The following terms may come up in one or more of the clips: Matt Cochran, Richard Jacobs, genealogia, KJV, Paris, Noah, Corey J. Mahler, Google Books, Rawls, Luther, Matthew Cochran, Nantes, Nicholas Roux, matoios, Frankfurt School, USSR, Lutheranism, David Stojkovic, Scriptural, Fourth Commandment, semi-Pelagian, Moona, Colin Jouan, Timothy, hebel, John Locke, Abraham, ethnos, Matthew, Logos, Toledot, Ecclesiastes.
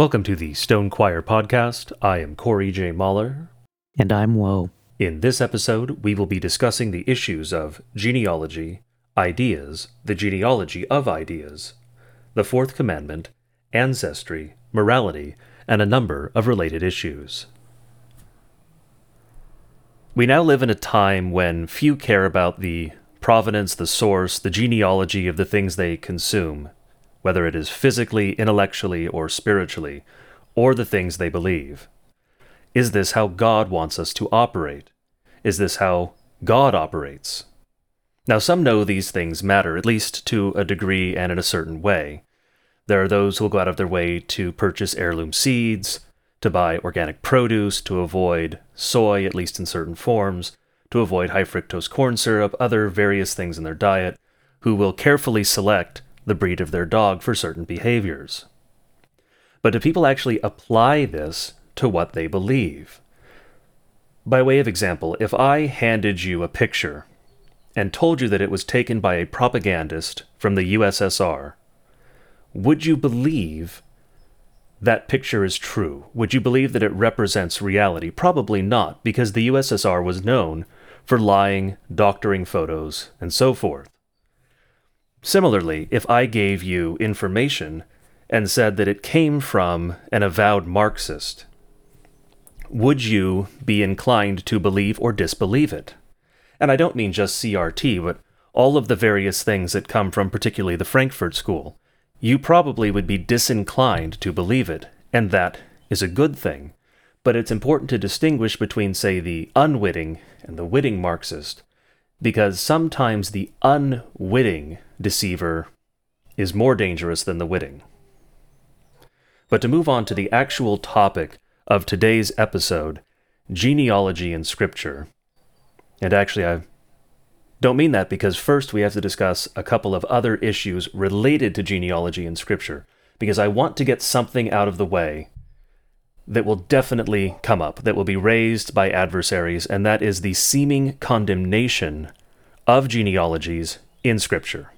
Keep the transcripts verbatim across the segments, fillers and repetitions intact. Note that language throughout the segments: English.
Welcome to the Stone Choir Podcast. I am Corey J. Mahler. And I'm Woe. In this episode, we will be discussing the issues of genealogy, ideas, the genealogy of ideas, the Fourth Commandment, ancestry, morality, and a number of related issues. We now live in a time when few care about the provenance, the source, the genealogy of the things they consume, whether it is physically, intellectually, or spiritually, or the things they believe. Is this how God wants us to operate? Is this how God operates? Now, some know these things matter, at least to a degree and in a certain way. There are those who will go out of their way to purchase heirloom seeds, to buy organic produce, to avoid soy, at least in certain forms, to avoid high fructose corn syrup, other various things in their diet, who will carefully select the breed of their dog for certain behaviors. But do people actually apply this to what they believe? By way of example, if I handed you a picture and told you that it was taken by a propagandist from the U S S R, would you believe that picture is true? Would you believe that it represents reality? Probably not, because the U S S R was known for lying, doctoring photos, and so forth. Similarly, if I gave you information and said that it came from an avowed Marxist, would you be inclined to believe or disbelieve it? And I don't mean just C R T, but all of the various things that come from particularly the Frankfurt School. You probably would be disinclined to believe it, and that is a good thing. But it's important to distinguish between, say, the unwitting and the witting Marxist, because sometimes the unwitting deceiver is more dangerous than the witting. But to move on to the actual topic of today's episode, genealogy in Scripture. And actually, I don't mean that, because first we have to discuss a couple of other issues related to genealogy in Scripture, because I want to get something out of the way that will definitely come up, that will be raised by adversaries, and that is the seeming condemnation of genealogies in Scripture.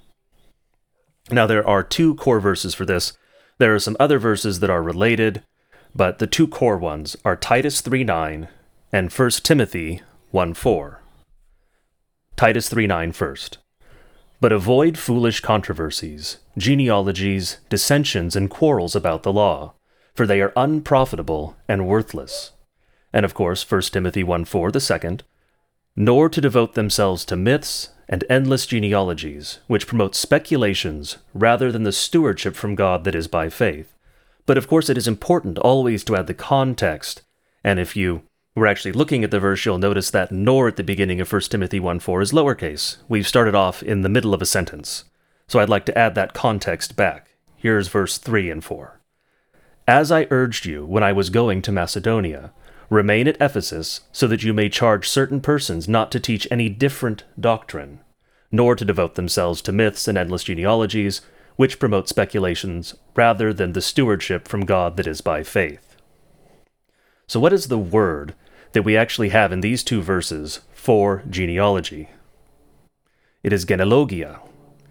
Now, there are two core verses for this. There are some other verses that are related, but the two core ones are Titus three nine and First Timothy one four. Titus three nine first. But avoid foolish controversies, genealogies, dissensions, and quarrels about the law, for they are unprofitable and worthless. And of course, First Timothy one four, the second, nor to devote themselves to myths and endless genealogies, which promote speculations rather than the stewardship from God that is by faith. But of course, it is important always to add the context, and if you We're actually looking at the verse, you'll notice that nor at the beginning of First Timothy one four is lowercase. We've started off in the middle of a sentence, so I'd like to add that context back. Here's verse three and four. As I urged you when I was going to Macedonia, remain at Ephesus, so that you may charge certain persons not to teach any different doctrine, nor to devote themselves to myths and endless genealogies, which promote speculations rather than the stewardship from God that is by faith. So what is the word that we actually have in these two verses for genealogy? It is genealogia,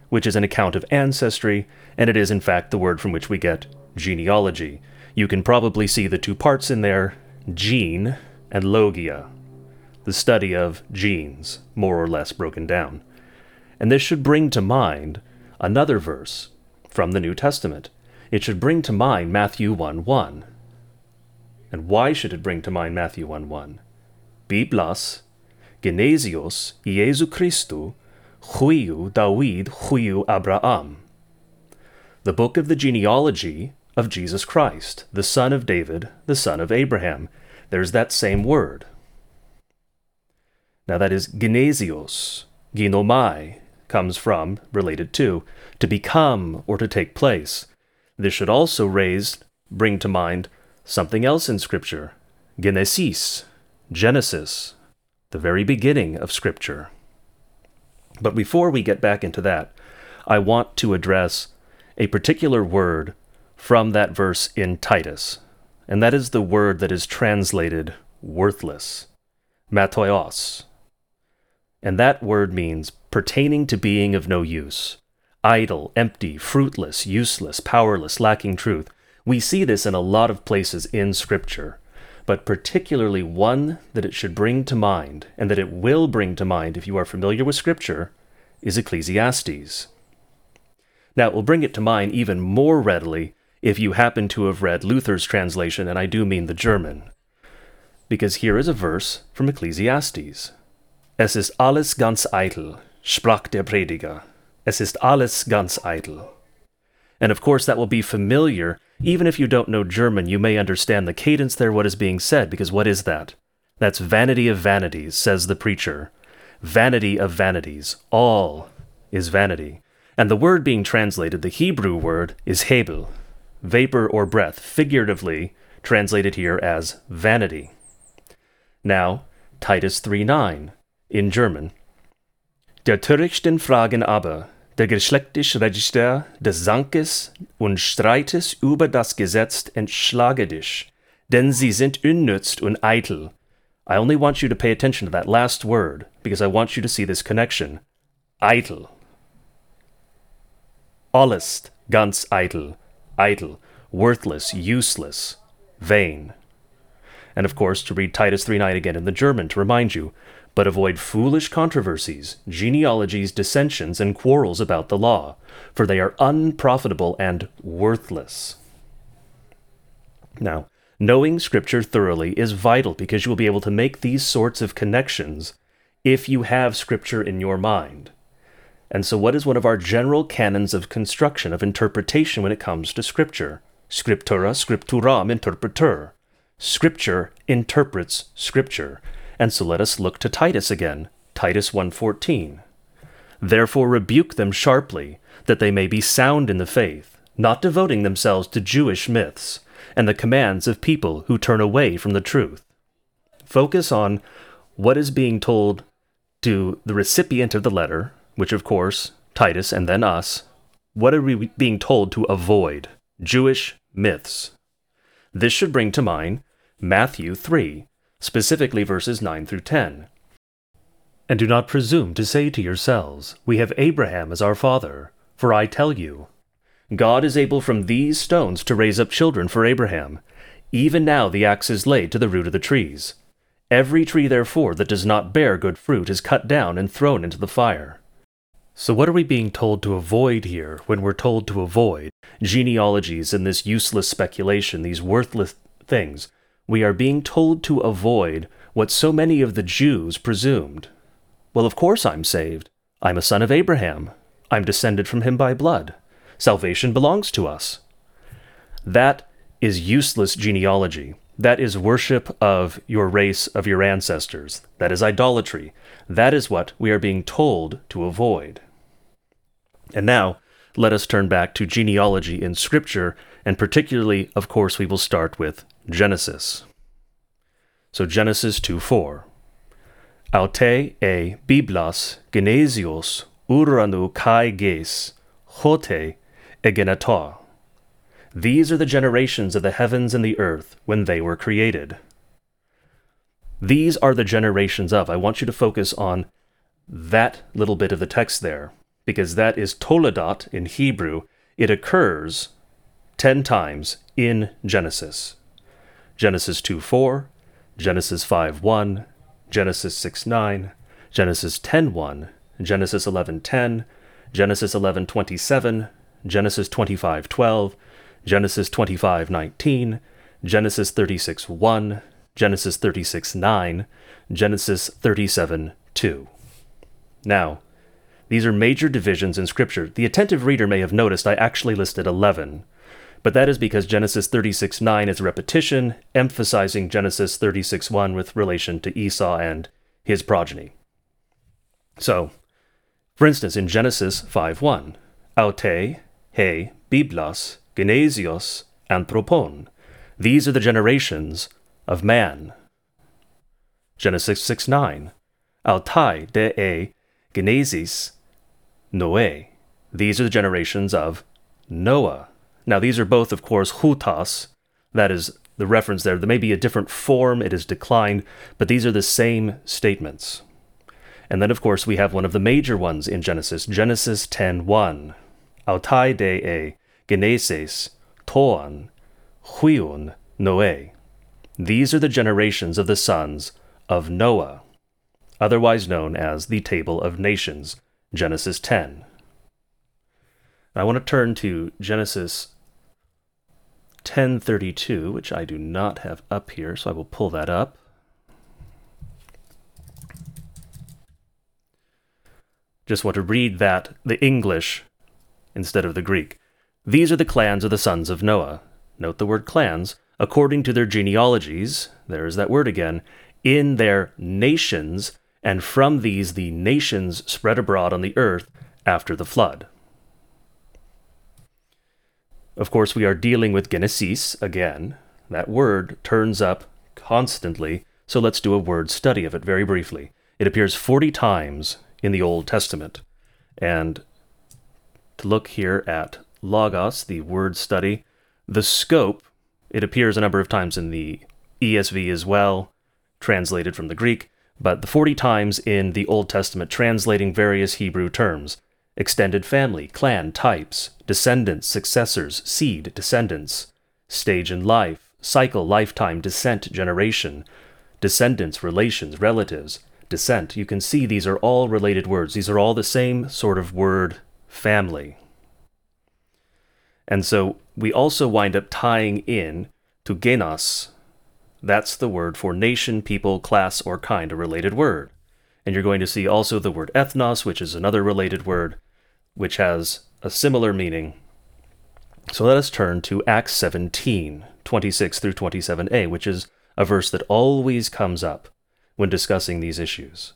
which is an account of ancestry, and it is in fact the word from which we get genealogy. You can probably see the two parts in there, gene and logia, the study of genes, more or less broken down. And this should bring to mind another verse from the New Testament. It should bring to mind Matthew one one. And why should it bring to mind Matthew one one? Biblas, genesios, Jesu Christu, huiu David, huiu Abraham. The book of the genealogy of Jesus Christ, the son of David, the son of Abraham. There's that same word. Now that is genesios, ginomai, comes from, related to, to become or to take place. This should also raise, bring to mind, something else in Scripture, Genesis, Genesis, the very beginning of Scripture. But before we get back into that, I want to address a particular word from that verse in Titus, and that is the word that is translated worthless, matoios. And that word means pertaining to being of no use, idle, empty, fruitless, useless, powerless, lacking truth. We see this in a lot of places in Scripture, but particularly one that it should bring to mind, and that it will bring to mind if you are familiar with Scripture, is Ecclesiastes. Now, it will bring it to mind even more readily if you happen to have read Luther's translation, and I do mean the German. Because here is a verse from Ecclesiastes. Es ist alles ganz eitel, sprach der Prediger. Es ist alles ganz eitel. And of course that will be familiar. Even if you don't know German, you may understand the cadence there, what is being said, because what is that? That's vanity of vanities, says the preacher. Vanity of vanities. All is vanity. And the word being translated, the Hebrew word, is hebel, vapor or breath, figuratively translated here as vanity. Now, Titus three nine, in German. Der törichten Fragen aber, der geschlechtliche Register des Zankes und Streites über das Gesetz entschlage dich, denn sie sind unnütz und eitel. I only want you to pay attention to that last word, because I want you to see this connection. Eitel. Alles ganz eitel. Idle, worthless, useless, vain. And of course, to read Titus three nine again in the German to remind you, but avoid foolish controversies, genealogies, dissensions, and quarrels about the law, for they are unprofitable and worthless. Now, knowing Scripture thoroughly is vital because you will be able to make these sorts of connections if you have Scripture in your mind. And so what is one of our general canons of construction, of interpretation when it comes to Scripture? Scriptura, scripturam, interpretur. Scripture interprets Scripture. And so let us look to Titus again, Titus one fourteen. Therefore rebuke them sharply, that they may be sound in the faith, not devoting themselves to Jewish myths, and the commands of people who turn away from the truth. Focus on what is being told to the recipient of the letter, which of course, Titus and then us, what are we being told to avoid? Jewish myths. This should bring to mind Matthew three, specifically verses nine through ten. And do not presume to say to yourselves, we have Abraham as our father, for I tell you, God is able from these stones to raise up children for Abraham. Even now the axe is laid to the root of the trees. Every tree therefore that does not bear good fruit is cut down and thrown into the fire. So what are we being told to avoid here when we're told to avoid genealogies and this useless speculation, these worthless things? We are being told to avoid what so many of the Jews presumed. Well, of course I'm saved. I'm a son of Abraham. I'm descended from him by blood. Salvation belongs to us. That is useless genealogy. That is worship of your race, of your ancestors. That is idolatry. That is what we are being told to avoid. And now, let us turn back to genealogy in Scripture, and particularly, of course, we will start with Genesis. So Genesis two four. Aute e biblas genesios uranu kai ges hote egenator. These are the generations of the heavens and the earth when they were created. These are the generations of. I want you to focus on that little bit of the text there, because that is Toledot in Hebrew. It occurs ten times in Genesis. Genesis two four, Genesis five one, Genesis six nine, Genesis ten one, Genesis eleven ten, Genesis eleven twenty-seven, Genesis twenty-five twelve, Genesis twenty-five nineteen, Genesis thirty-six one, Genesis thirty-six nine, Genesis thirty-seven two. Now, these are major divisions in Scripture. The attentive reader may have noticed I actually listed eleven, but that is because Genesis thirty-six nine is a repetition, emphasizing Genesis thirty-six one with relation to Esau and his progeny. So, for instance, in Genesis five one, Aute, He, Biblos, Genesios, Anthropon. These are the generations of man. Genesis six nine. Autai de e Genesis Noe. These are the generations of Noah. Now these are both, of course, hutas. That is the reference there. There may be a different form. It is declined. But these are the same statements. And then, of course, we have one of the major ones in Genesis. Genesis ten one. Autai de e Genesis, Toan, Huion Noé. These are the generations of the sons of Noah, otherwise known as the Table of Nations, Genesis ten. I want to turn to Genesis ten thirty-two, which I do not have up here, so I will pull that up. Just want to read that, the English instead of the Greek. These are the clans of the sons of Noah. Note the word clans. According to their genealogies, there is that word again, in their nations, and from these the nations spread abroad on the earth after the flood. Of course, we are dealing with Genesis again. That word turns up constantly, so let's do a word study of it very briefly. It appears forty times in the Old Testament. And to look here at Logos, the word study, the scope, it appears a number of times in the E S V as well, translated from the Greek, but the forty times in the Old Testament translating various Hebrew terms. Extended family, clan, types, descendants, successors, seed, descendants, stage in life, cycle, lifetime, descent, generation, descendants, relations, relatives, descent. You can see these are all related words. These are all the same sort of word family. And so we also wind up tying in to genos. That's the word for nation, people, class, or kind, a related word. And you're going to see also the word ethnos, which is another related word, which has a similar meaning. So let us turn to Acts seventeen, twenty-six through twenty-seven a, which is a verse that always comes up when discussing these issues.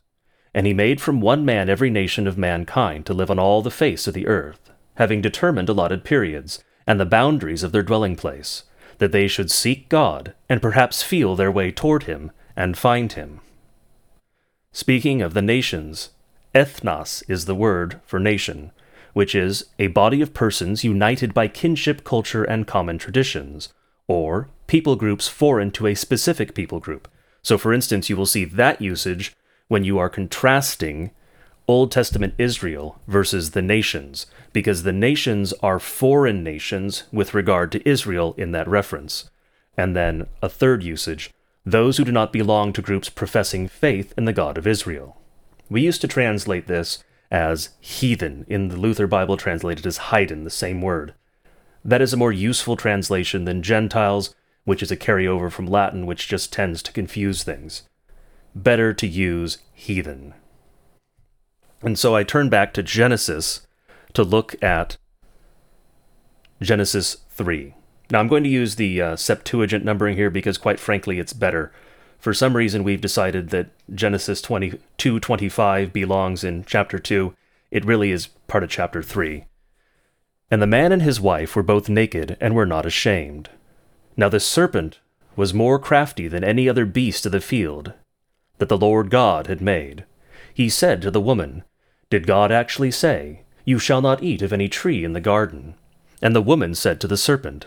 And he made from one man every nation of mankind to live on all the face of the earth, having determined allotted periods and the boundaries of their dwelling place, that they should seek God and perhaps feel their way toward him and find him. Speaking of the nations, ethnos is the word for nation, which is a body of persons united by kinship, culture, and common traditions, or people groups foreign to a specific people group. So for instance, you will see that usage when you are contrasting Old Testament Israel versus the nations, because the nations are foreign nations with regard to Israel in that reference. And then a third usage, those who do not belong to groups professing faith in the God of Israel. We used to translate this as heathen, in the Luther Bible translated as Heiden, the same word. That is a more useful translation than Gentiles, which is a carryover from Latin, which just tends to confuse things. Better to use heathen. And so I turn back to Genesis to look at Genesis three. Now, I'm going to use the uh, Septuagint numbering here because, quite frankly, it's better. For some reason, we've decided that Genesis twenty-two twenty-five belongs in chapter two. It really is part of chapter three. And the man and his wife were both naked and were not ashamed. Now the serpent was more crafty than any other beast of the field that the Lord God had made. He said to the woman, "Did God actually say, 'You shall not eat of any tree in the garden'?" And the woman said to the serpent,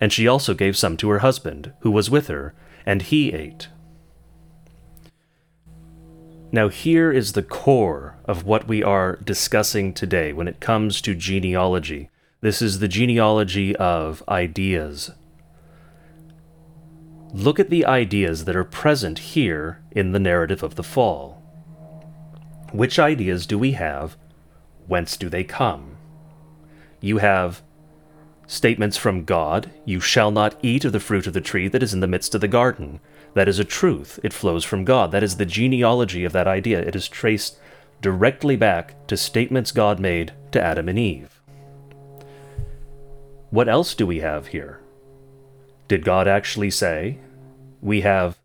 And she also gave some to her husband, who was with her, and he ate. Now here is the core of what we are discussing today when it comes to genealogy. This is the genealogy of ideas. Look at the ideas that are present here in the narrative of the fall. Which ideas do we have? Whence do they come? You have statements from God, "You shall not eat of the fruit of the tree that is in the midst of the garden." That is a truth. It flows from God. That is the genealogy of that idea. It is traced directly back to statements God made to Adam and Eve. What else do we have here? Did God actually say? We have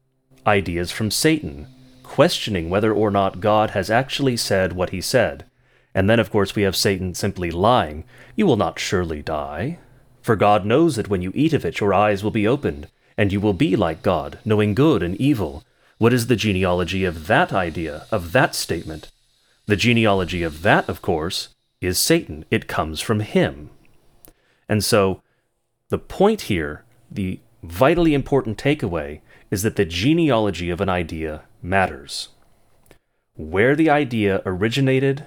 ideas from Satan, questioning whether or not God has actually said what he said. And then, of course, we have Satan simply lying. "You will not surely die, for God knows that when you eat of it, your eyes will be opened, and you will be like God, knowing good and evil. What is the genealogy of that idea, of that statement? The genealogy of that, of course, is Satan. It comes from him. And so the point here, the vitally important takeaway, is that the genealogy of an idea matters. Where the idea originated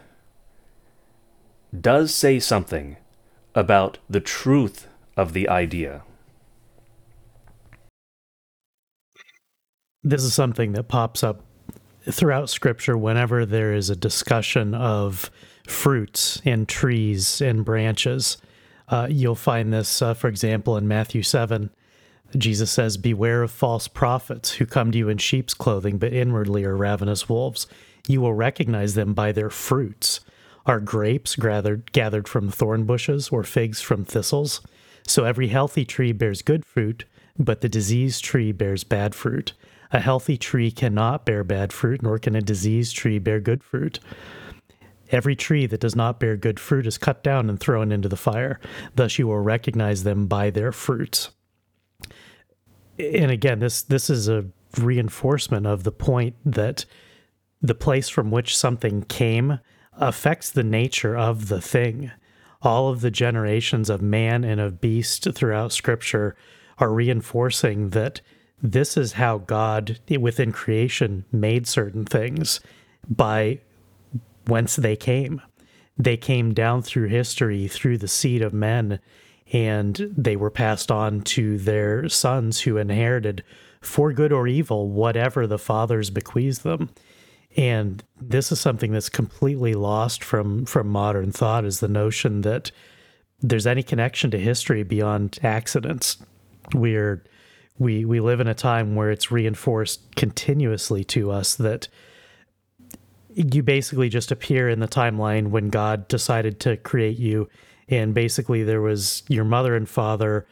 does say something about the truth of the idea. This is something that pops up throughout Scripture whenever there is a discussion of fruits and trees and branches. Uh, you'll find this, uh, for example, in Matthew seven. Jesus says, "Beware of false prophets who come to you in sheep's clothing, but inwardly are ravenous wolves. You will recognize them by their fruits. Are grapes gathered, gathered from thorn bushes or figs from thistles? So every healthy tree bears good fruit, but the diseased tree bears bad fruit. A healthy tree cannot bear bad fruit, nor can a diseased tree bear good fruit. Every tree that does not bear good fruit is cut down and thrown into the fire. Thus you will recognize them by their fruits." And again, this this is a reinforcement of the point that the place from which something came affects the nature of the thing. All of the generations of man and of beast throughout Scripture are reinforcing that this is how God, within creation, made certain things by whence they came. They came down through history, through the seed of men, and they were passed on to their sons who inherited, for good or evil, whatever the fathers bequeathed them. And this is something that's completely lost from, from modern thought, is the notion that there's any connection to history beyond accidents. We're, we, we live in a time where it's reinforced continuously to us that you basically just appear in the timeline when God decided to create you. And basically there was your mother and father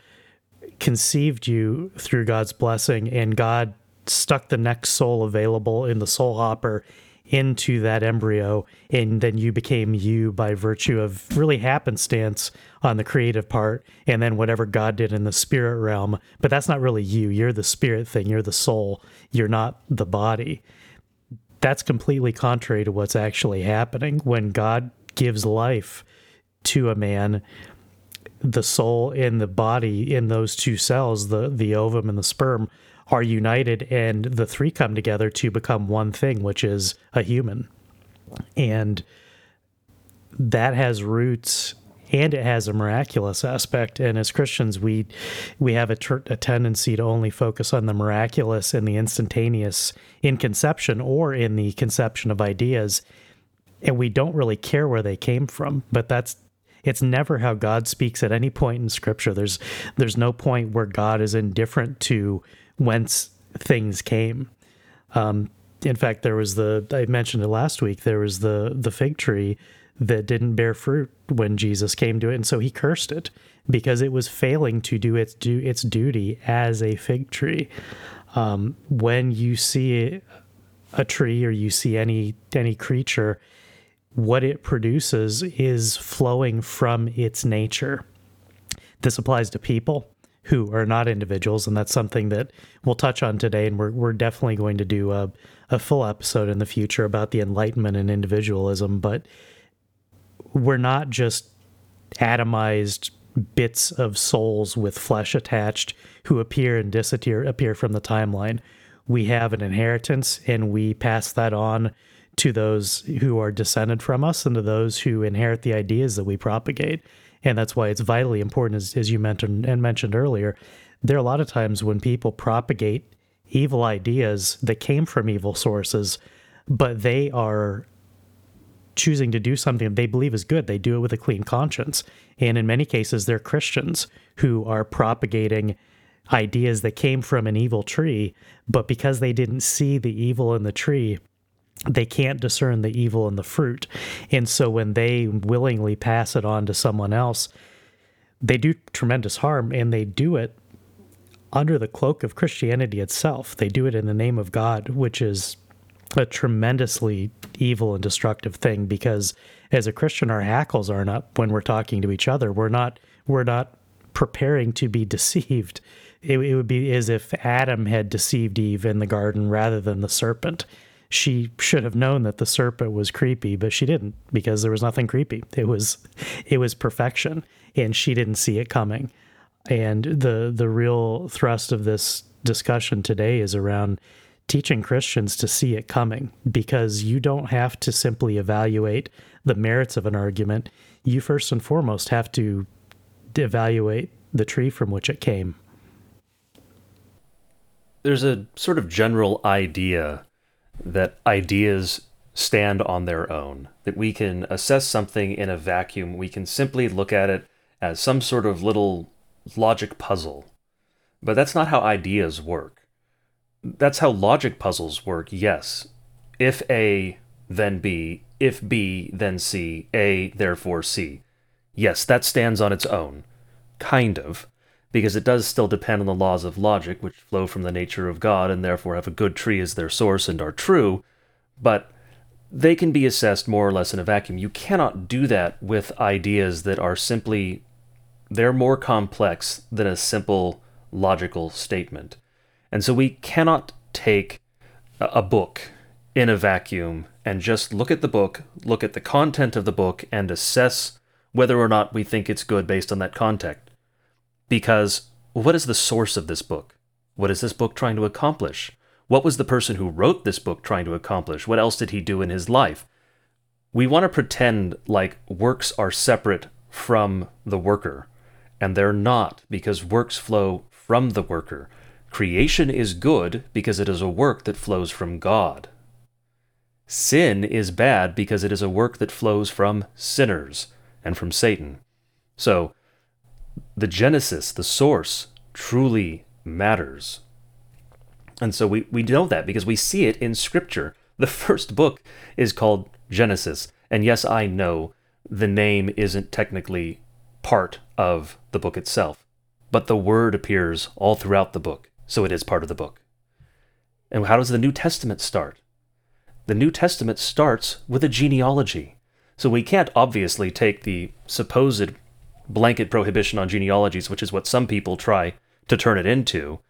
conceived you through God's blessing, and God stuck the next soul available in the soul hopper into that embryo, and then you became you by virtue of really happenstance on the creative part, and then whatever God did in the spirit realm. But that's not really you. You're the spirit thing. You're the soul. You're not the body. That's completely contrary to what's actually happening. When God gives life to a man, the soul and the body in those two cells, the, the ovum and the sperm, are united, and the three come together to become one thing, which is a human. And that has roots, and it has a miraculous aspect. And as Christians, we we have a, ter- a tendency to only focus on the miraculous and the instantaneous in conception or in the conception of ideas, and we don't really care where they came from. But that's It's never how God speaks at any point in Scripture. There's there's no point where God is indifferent to whence things came. Um, in fact, there was the, I mentioned it last week, there was the, the fig tree that didn't bear fruit when Jesus came to it, and so he cursed it because it was failing to do its, do, its duty as a fig tree. Um, when you see a tree or you see any any creature, what it produces is flowing from its nature. This applies to people who are not individuals, and that's something that we'll touch on today, and we're we're definitely going to do a, a full episode in the future about the Enlightenment and individualism, but we're not just atomized bits of souls with flesh attached who appear and disappear appear from the timeline. We have an inheritance, and we pass that on to those who are descended from us and to those who inherit the ideas that we propagate. And that's why it's vitally important, as, as you mentioned and mentioned earlier, there are a lot of times when people propagate evil ideas that came from evil sources, but they are choosing to do something they believe is good. They do it with a clean conscience. And in many cases, they're Christians who are propagating ideas that came from an evil tree, but because they didn't see the evil in the tree, they can't discern the evil in the fruit. And so when they willingly pass it on to someone else, they do tremendous harm, and they do it under the cloak of Christianity itself. They do it in the name of God, which is a tremendously evil and destructive thing, because as a Christian, our hackles aren't up when we're talking to each other. We're not, we're not preparing to be deceived it, it would be as if Adam had deceived Eve in the garden rather than the serpent. She should have known that the serpent was creepy, but she didn't, because there was nothing creepy. It was it was perfection, and she didn't see it coming. And the the real thrust of this discussion today is around teaching Christians to see it coming, because you don't have to simply evaluate the merits of an argument. You first and foremost have to evaluate the tree from which it came. There's a sort of general idea that ideas stand on their own, that we can assess something in a vacuum. We can simply look at it as some sort of little logic puzzle. But that's not how ideas work. That's how logic puzzles work, yes. If A, then B. If B, then C. A, therefore C. Yes, that stands on its own. Kind of. Because it does still depend on the laws of logic, which flow from the nature of God, and therefore have a good tree as their source and are true. But they can be assessed more or less in a vacuum. You cannot do that with ideas that are simply... they're more complex than a simple logical statement. And so we cannot take a book in a vacuum and just look at the book, look at the content of the book, and assess whether or not we think it's good based on that content. Because what is the source of this book? What is this book trying to accomplish? What was the person who wrote this book trying to accomplish? What else did he do in his life? We want to pretend like works are separate from the worker, and they're not, because works flow from the worker. Creation is good because it is a work that flows from God. Sin is bad because it is a work that flows from sinners and from Satan. So, the Genesis, the source, truly matters. And so we, we know that because we see it in Scripture. The first book is called Genesis. And yes, I know the name isn't technically part of the book itself, but the word appears all throughout the book. So it is part of the book. And how does the New Testament start? The New Testament starts with a genealogy. So we can't obviously take the supposed blanket prohibition on genealogies, which is what some people try to turn it into,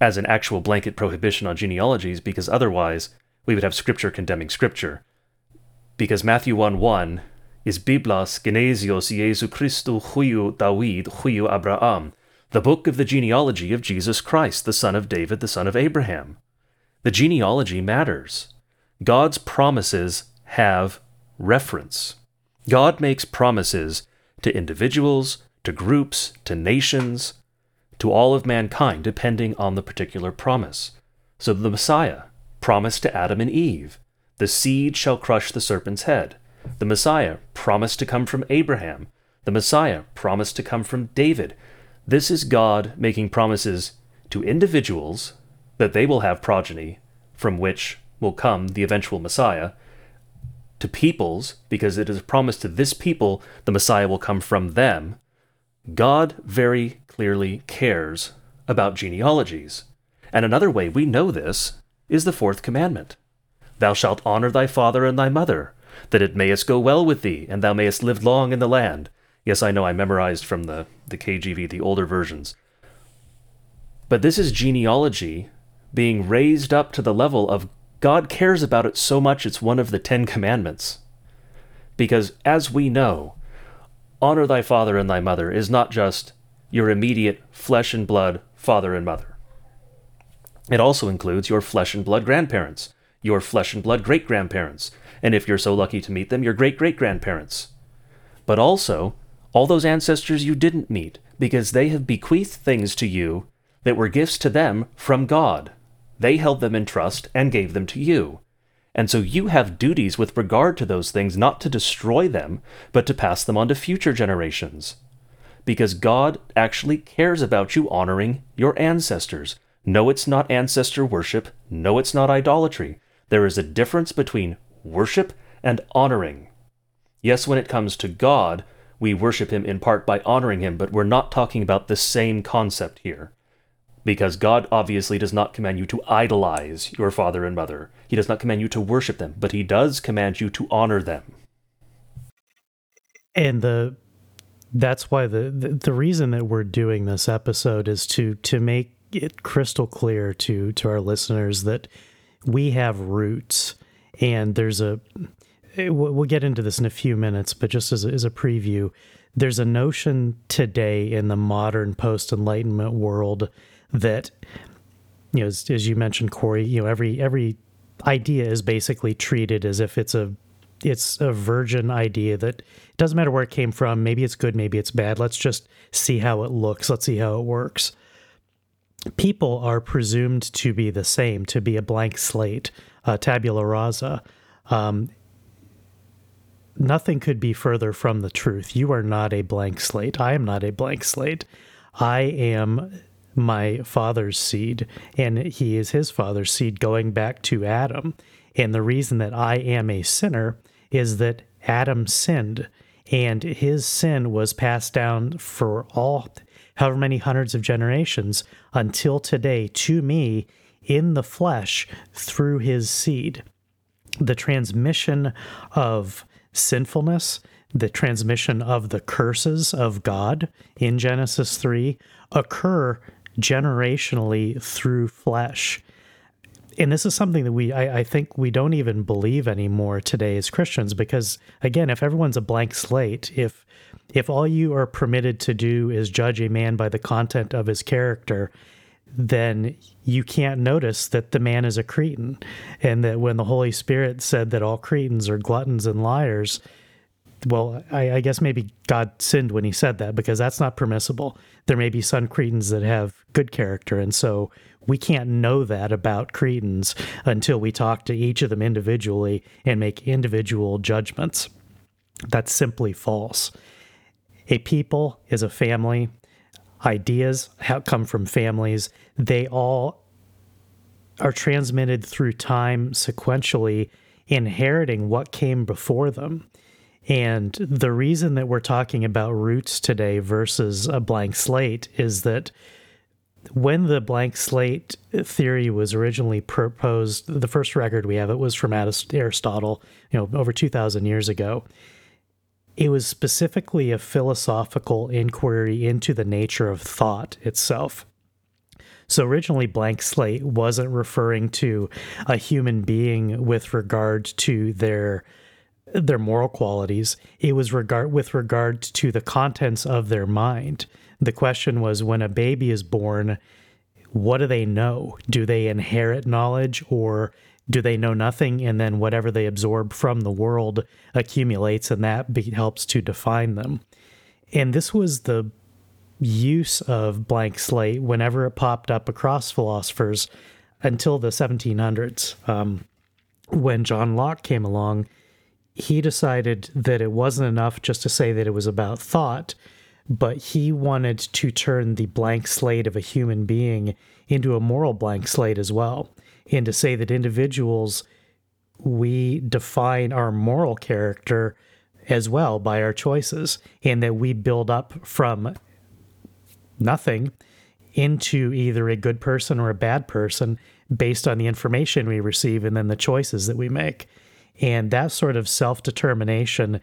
as an actual blanket prohibition on genealogies, because otherwise we would have Scripture condemning Scripture. Because Matthew one one is Biblos Genesios Jesu Christu Huyu David Huyu Abraham, the book of the genealogy of Jesus Christ, the son of David, the son of Abraham. The genealogy matters. God's promises have reference. God makes promises to individuals, to groups, to nations, to all of mankind, depending on the particular promise. So the Messiah promised to Adam and Eve, the seed shall crush the serpent's head. The Messiah promised to come from Abraham. The Messiah promised to come from David. This is God making promises to individuals that they will have progeny, from which will come the eventual Messiah, to peoples, because it is promised to this people the Messiah will come from them. God very clearly cares about genealogies. And another way we know this is the fourth commandment. Thou shalt honor thy father and thy mother, that it mayest go well with thee, and thou mayest live long in the land. Yes, I know I memorized from the, the K J V, the older versions. But this is genealogy being raised up to the level of God cares about it so much it's one of the Ten Commandments. Because as we know, honor thy father and thy mother is not just your immediate flesh and blood father and mother. It also includes your flesh and blood grandparents, your flesh and blood great-grandparents, and if you're so lucky to meet them, your great-great-grandparents. But also, all those ancestors you didn't meet, because they have bequeathed things to you that were gifts to them from God. They held them in trust and gave them to you. And so you have duties with regard to those things, not to destroy them, but to pass them on to future generations. Because God actually cares about you honoring your ancestors. No, it's not ancestor worship. No, it's not idolatry. There is a difference between worship and honoring. Yes, when it comes to God, we worship him in part by honoring him, but we're not talking about the same concept here. Because God obviously does not command you to idolize your father and mother. He does not command you to worship them, but he does command you to honor them. And the that's why the, the the reason that we're doing this episode is to to make it crystal clear to to our listeners that we have roots, and there's a we'll get into this in a few minutes, but just as a, as a preview, there's a notion today in the modern post-Enlightenment world that, you know, as, as you mentioned, Corey, you know, every every idea is basically treated as if it's a it's a virgin idea that it doesn't matter where it came from. Maybe it's good, maybe it's bad. Let's just see how it looks. Let's see how it works. People are presumed to be the same, to be a blank slate, uh, tabula rasa. Um, nothing could be further from the truth. You are not a blank slate. I am not a blank slate. I am my father's seed, and he is his father's seed, going back to Adam. And the reason that I am a sinner is that Adam sinned, and his sin was passed down for all, however many hundreds of generations until today to me in the flesh through his seed. The transmission of sinfulness, the transmission of the curses of God in Genesis three occur generationally through flesh. And this is something that we, I, I think we don't even believe anymore today as Christians, because again, if everyone's a blank slate, if if all you are permitted to do is judge a man by the content of his character, then you can't notice that the man is a cretin, and that when the Holy Spirit said that all cretins are gluttons and liars, well, I, I guess maybe God sinned when he said that, because that's not permissible. There may be some cretins that have good character, and so we can't know that about cretins until we talk to each of them individually and make individual judgments. That's simply false. A people is a family. Ideas come from families. They all are transmitted through time sequentially, inheriting what came before them. And the reason that we're talking about roots today versus a blank slate is that when the blank slate theory was originally proposed, the first record we have, it was from Aristotle, you know, over two thousand years ago. It was specifically a philosophical inquiry into the nature of thought itself. So originally, blank slate wasn't referring to a human being with regard to their their moral qualities. It was regard with regard to the contents of their mind. The question was, when a baby is born, what do they know? Do they inherit knowledge, or do they know nothing, and then whatever they absorb from the world accumulates, and that be- helps to define them? And this was the use of blank slate whenever it popped up across philosophers until the seventeen hundreds. Um, when John Locke came along, he decided that it wasn't enough just to say that it was about thought, but he wanted to turn the blank slate of a human being into a moral blank slate as well, and to say that individuals, we define our moral character as well by our choices, and that we build up from nothing into either a good person or a bad person based on the information we receive and then the choices that we make. And that sort of self-determination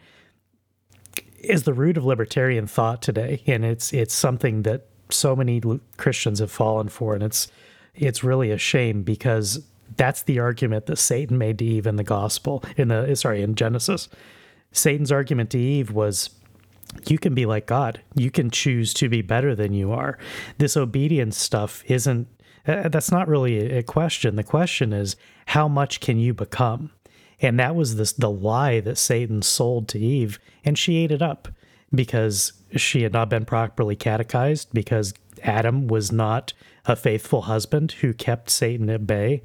is the root of libertarian thought today, and it's it's something that so many Christians have fallen for, and it's it's really a shame, because that's the argument that Satan made to Eve in the gospel, in the sorry, in Genesis. Satan's argument to Eve was, you can be like God. You can choose to be better than you are. This obedience stuff isn't, that's not really a question. The question is, how much can you become? And that was this, the lie that Satan sold to Eve, and she ate it up because she had not been properly catechized, because Adam was not a faithful husband who kept Satan at bay,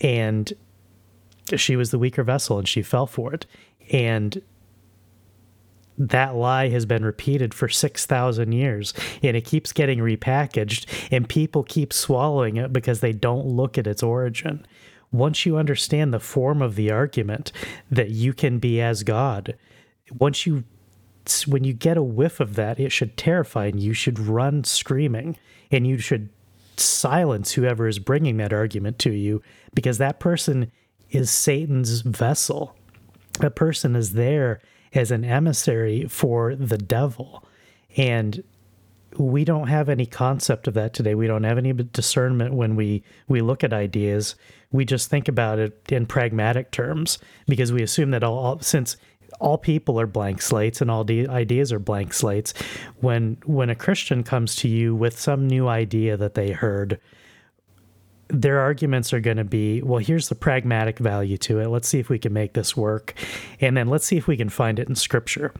and she was the weaker vessel, and she fell for it. And that lie has been repeated for six thousand years, and it keeps getting repackaged, and people keep swallowing it because they don't look at its origin. Once you understand the form of the argument that you can be as God, once you, when you get a whiff of that, it should terrify you. You should run screaming, and you should silence whoever is bringing that argument to you, because that person is Satan's vessel. That person is there as an emissary for the devil. And we don't have any concept of that today. We don't have any discernment when we, we look at ideas. We just think about it in pragmatic terms because we assume that all, since all people are blank slates and all de- ideas are blank slates, when when a Christian comes to you with some new idea that they heard, their arguments are going to be, well, here's the pragmatic value to it. Let's see if we can make this work. And then let's see if we can find it in Scripture.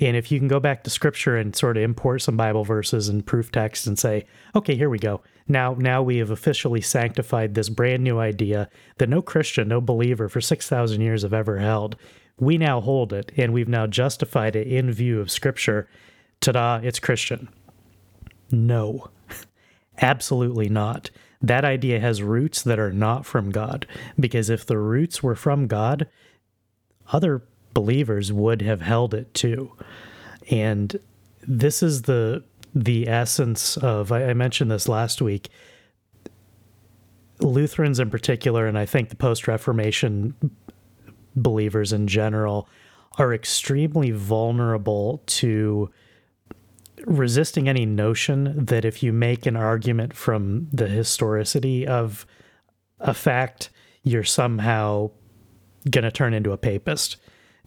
And if you can go back to Scripture and sort of import some Bible verses and proof text and say, okay, here we go. Now, now we have officially sanctified this brand new idea that no Christian, no believer for six thousand years have ever held. We now hold it, and we've now justified it in view of Scripture. Ta-da, it's Christian. No, absolutely not. That idea has roots that are not from God, because if the roots were from God, other believers would have held it too. And this is the the essence of, I mentioned this last week, Lutherans in particular, and I think the post-Reformation believers in general, are extremely vulnerable to resisting any notion that if you make an argument from the historicity of a fact, you're somehow going to turn into a papist.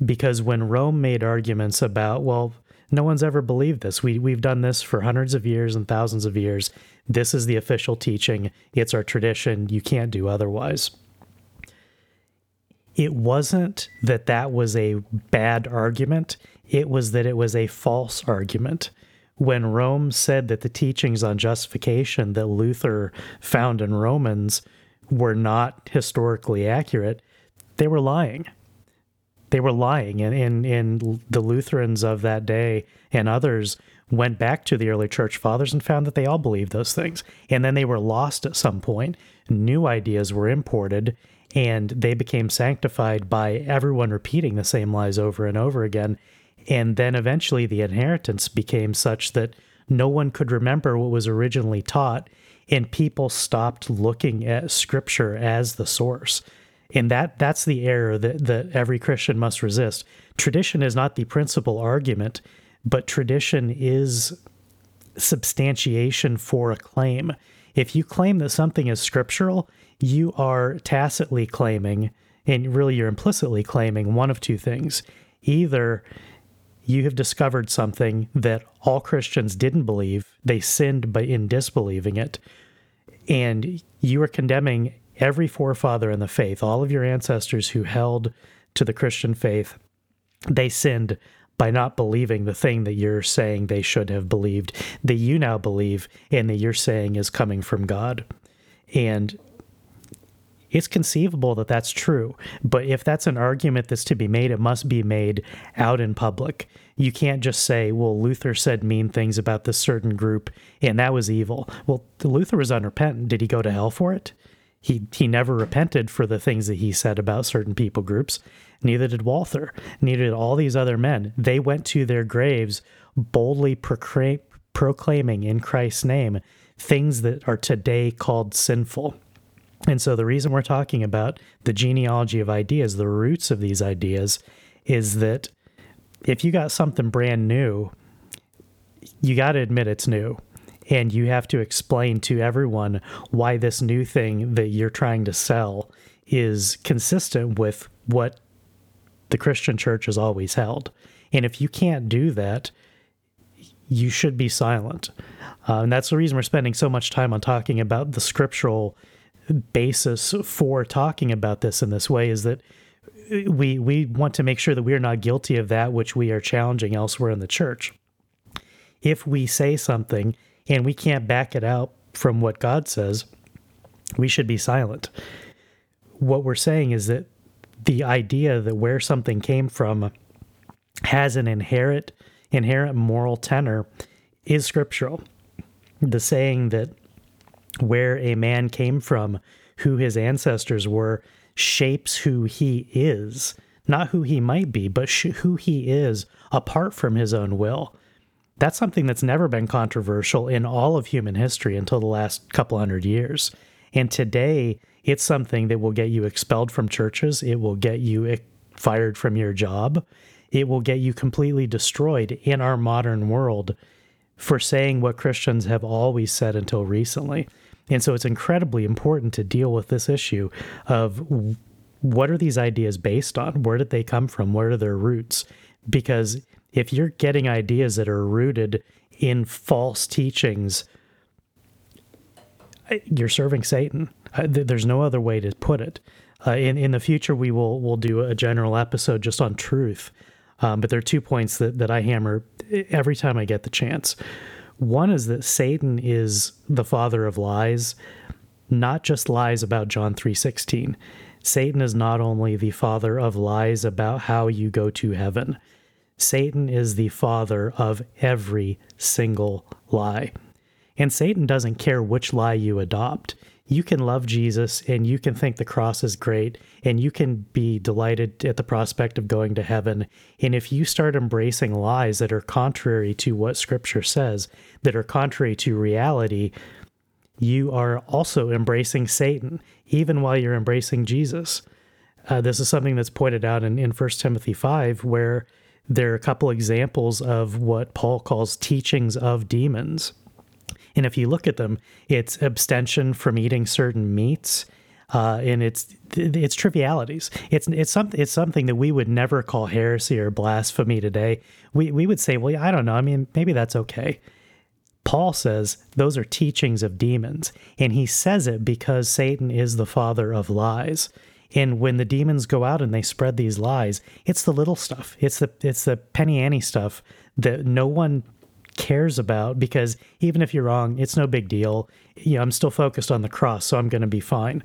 Because when Rome made arguments about, well, no one's ever believed this. We, we've done this for hundreds of years and thousands of years. This is the official teaching. It's our tradition. You can't do otherwise. It wasn't that that was a bad argument. It was that it was a false argument. When Rome said that the teachings on justification that Luther found in Romans were not historically accurate, they were lying. They were lying, and, and, and the Lutherans of that day and others went back to the early church fathers and found that they all believed those things. And then they were lost at some point. New ideas were imported, and they became sanctified by everyone repeating the same lies over and over again. And then eventually the inheritance became such that no one could remember what was originally taught, and people stopped looking at Scripture as the source. And that that's the error that, that every Christian must resist. Tradition is not the principal argument, but tradition is substantiation for a claim. If you claim that something is scriptural, you are tacitly claiming, and really you're implicitly claiming, one of two things. Either you have discovered something that all Christians didn't believe, they sinned by in disbelieving it, and you are condemning every forefather in the faith, all of your ancestors who held to the Christian faith, they sinned by not believing the thing that you're saying they should have believed, that you now believe, and that you're saying is coming from God. And it's conceivable that that's true, but if that's an argument that's to be made, it must be made out in public. You can't just say, well, Luther said mean things about this certain group, and that was evil. Well, Luther was unrepentant. Did he go to hell for it? He he never repented for the things that he said about certain people groups. Neither did Walther. Neither did all these other men. They went to their graves boldly procra- proclaiming in Christ's name things that are today called sinful. And so the reason we're talking about the genealogy of ideas, the roots of these ideas, is that if you got something brand new, you got to admit it's new. And you have to explain to everyone why this new thing that you're trying to sell is consistent with what the Christian church has always held. And if you can't do that, you should be silent. Uh, and that's the reason we're spending so much time on talking about the scriptural basis for talking about this in this way, is that we we want to make sure that we are not guilty of that which we are challenging elsewhere in the church. If we say something and we can't back it out from what God says, we should be silent. What we're saying is that the idea that where something came from has an inherent inherent moral tenor is scriptural. The saying that where a man came from, who his ancestors were, shapes who he is, not who he might be, but sh- who he is apart from his own will. That's something that's never been controversial in all of human history until the last couple hundred years. And today, it's something that will get you expelled from churches. It will get you fired from your job. It will get you completely destroyed in our modern world for saying what Christians have always said until recently. And so it's incredibly important to deal with this issue of what are these ideas based on? Where did they come from? Where are their roots? Because if you're getting ideas that are rooted in false teachings, you're serving Satan. Uh, th- there's no other way to put it. Uh, in in the future, we will we'll do a general episode just on truth. Um, but there are two points that, that I hammer every time I get the chance. One is that Satan is the father of lies, not just lies about John three sixteen. Satan is not only the father of lies about how you go to heaven. Satan is the father of every single lie. And Satan doesn't care which lie you adopt. You can love Jesus and you can think the cross is great and you can be delighted at the prospect of going to heaven. And if you start embracing lies that are contrary to what Scripture says, that are contrary to reality, you are also embracing Satan, even while you're embracing Jesus. Uh, this is something that's pointed out in, in First Timothy five, where there are a couple examples of what Paul calls teachings of demons. And if you look at them, it's abstention from eating certain meats, uh, and it's it's trivialities. It's it's something it's something that we would never call heresy or blasphemy today. We we would say, well, I don't know. I mean, maybe that's okay. Paul says those are teachings of demons, and he says it because Satan is the father of lies. And when the demons go out and they spread these lies, it's the little stuff. It's the it's the penny ante stuff that no one cares about, because even if you're wrong, it's no big deal. You know, I'm still focused on the cross, so I'm going to be fine.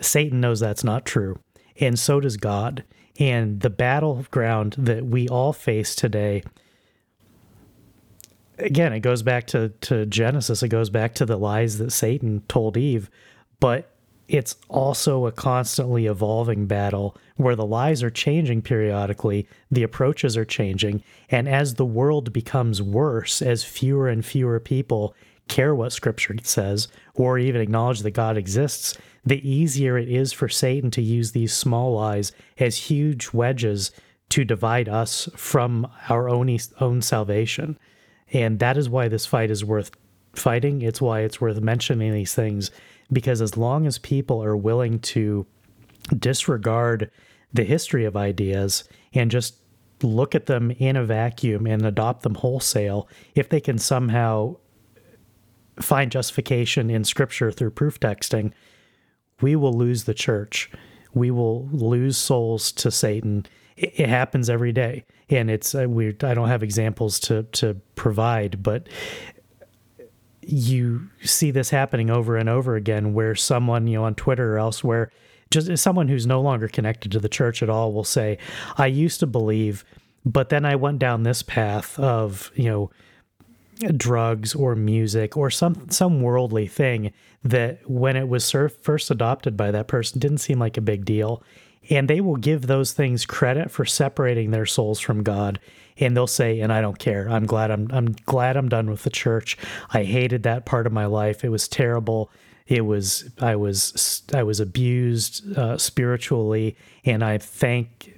Satan knows that's not true, and so does God. And the battleground that we all face today, again, it goes back to, to Genesis. It goes back to the lies that Satan told Eve, but it's also a constantly evolving battle where the lies are changing periodically, the approaches are changing, and as the world becomes worse, as fewer and fewer people care what Scripture says or even acknowledge that God exists, the easier it is for Satan to use these small lies as huge wedges to divide us from our own own salvation. And that is why this fight is worth fighting. It's why it's worth mentioning these things. Because as long as people are willing to disregard the history of ideas and just look at them in a vacuum and adopt them wholesale, if they can somehow find justification in Scripture through proof texting, we will lose the church. We will lose souls to Satan. It happens every day. And it's weird. I don't have examples to, to provide, but you see this happening over and over again where someone, you know, on Twitter or elsewhere, just someone who's no longer connected to the church at all will say, I used to believe, but then I went down this path of, you know, drugs or music or some some worldly thing that when it was first adopted by that person didn't seem like a big deal. And they will give those things credit for separating their souls from God. And they'll say, and I don't care. I'm glad I'm I'm glad I'm done with the church. I hated that part of my life. It was terrible. It was I was I was abused uh, spiritually, and I thank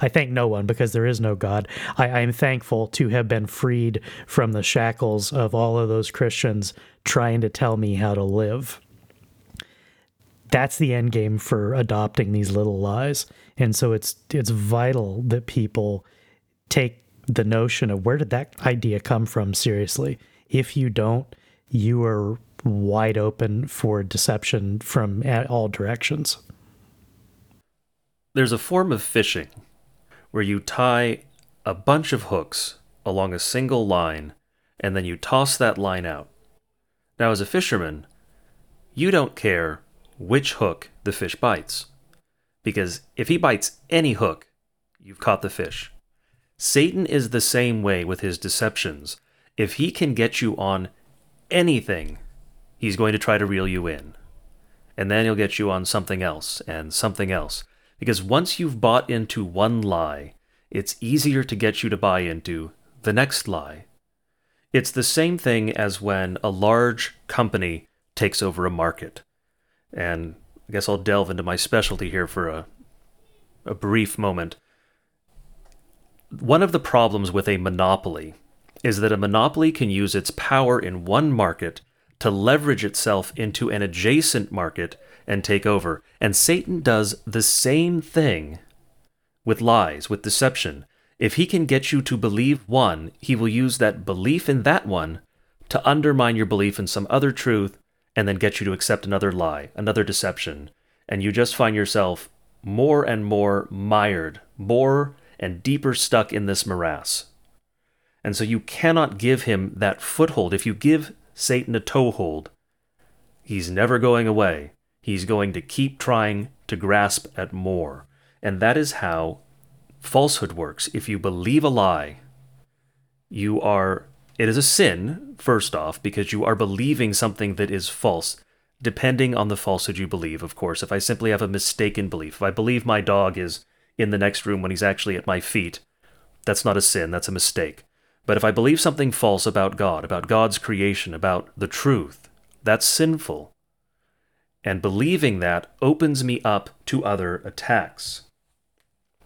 I thank no one because there is no God. I, I'm thankful to have been freed from the shackles of all of those Christians trying to tell me how to live. That's the end game for adopting these little lies. And so it's it's vital that people take the notion of where did that idea come from seriously. If you don't, you are wide open for deception from all directions. There's a form of fishing where you tie a bunch of hooks along a single line, and then you toss that line out. Now, as a fisherman, you don't care which hook the fish bites, because if he bites any hook, you've caught the fish. Satan is the same way with his deceptions. If he can get you on anything, he's going to try to reel you in, and then he'll get you on something else and something else, because once you've bought into one lie, it's easier to get you to buy into the next lie. It's the same thing as when a large company takes over a market. And I guess I'll delve into my specialty here for a, a brief moment. One of the problems with a monopoly is that a monopoly can use its power in one market to leverage itself into an adjacent market and take over. And Satan does the same thing with lies, with deception. If he can get you to believe one, he will use that belief in that one to undermine your belief in some other truth and then get you to accept another lie, another deception. And you just find yourself more and more mired, more and deeper stuck in this morass. And so you cannot give him that foothold. If you give Satan a toehold, he's never going away. He's going to keep trying to grasp at more. And that is how falsehood works. If you believe a lie, you are, it is a sin, first off, because you are believing something that is false, depending on the falsehood you believe, of course. If I simply have a mistaken belief, if I believe my dog is in the next room when he's actually at my feet, that's not a sin, that's a mistake. But if I believe something false about God, about God's creation, about the truth, that's sinful. And believing that opens me up to other attacks.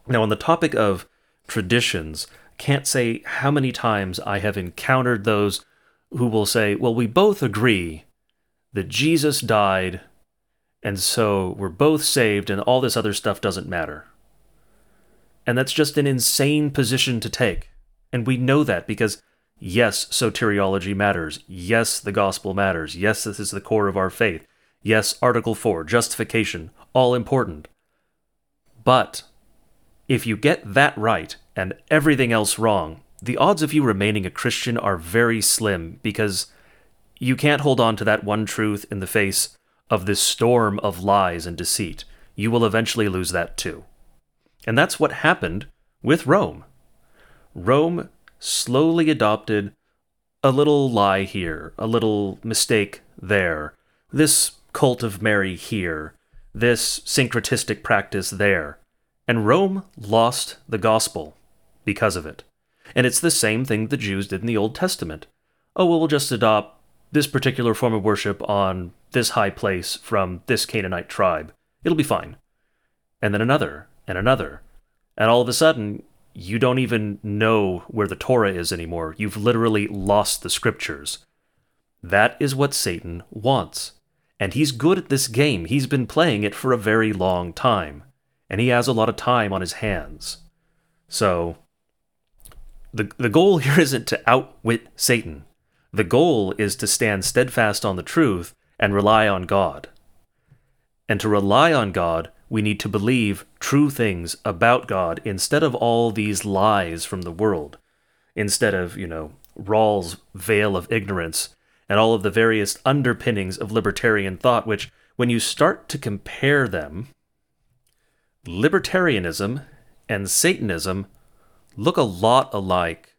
Now, on the topic of traditions, I can't say how many times I have encountered those who will say, well, we both agree that Jesus died, and so we're both saved, and all this other stuff doesn't matter. And that's just an insane position to take. And we know that because, yes, soteriology matters. Yes, the gospel matters. Yes, this is the core of our faith. Yes, Article four, justification, all important. But if you get that right and everything else wrong, the odds of you remaining a Christian are very slim because you can't hold on to that one truth in the face of this storm of lies and deceit. You will eventually lose that too. And that's what happened with Rome. Rome slowly adopted a little lie here, a little mistake there, this cult of Mary here, this syncretistic practice there. And Rome lost the gospel because of it. And it's the same thing the Jews did in the Old Testament. Oh, well, we'll just adopt this particular form of worship on this high place from this Canaanite tribe. It'll be fine. And then another, and another. And all of a sudden, you don't even know where the Torah is anymore. You've literally lost the scriptures. That is what Satan wants. And he's good at this game. He's been playing it for a very long time. And he has a lot of time on his hands. So the, the goal here isn't to outwit Satan. The goal is to stand steadfast on the truth and rely on God. And to rely on God, we need to believe true things about God instead of all these lies from the world, instead of, you know, Rawls' veil of ignorance and all of the various underpinnings of libertarian thought, which, when you start to compare them, libertarianism and Satanism look a lot alike,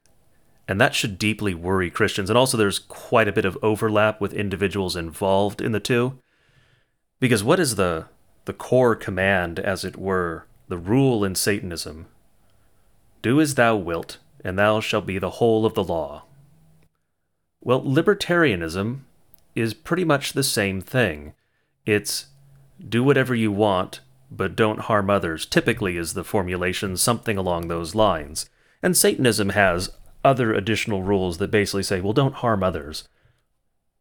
and that should deeply worry Christians. And also there's quite a bit of overlap with individuals involved in the two, because what is the the core command, as it were, the rule in Satanism? Do as thou wilt, and thou shalt be the whole of the law. Well, libertarianism is pretty much the same thing. It's do whatever you want, but don't harm others, typically is the formulation, something along those lines. And Satanism has other additional rules that basically say, well, don't harm others.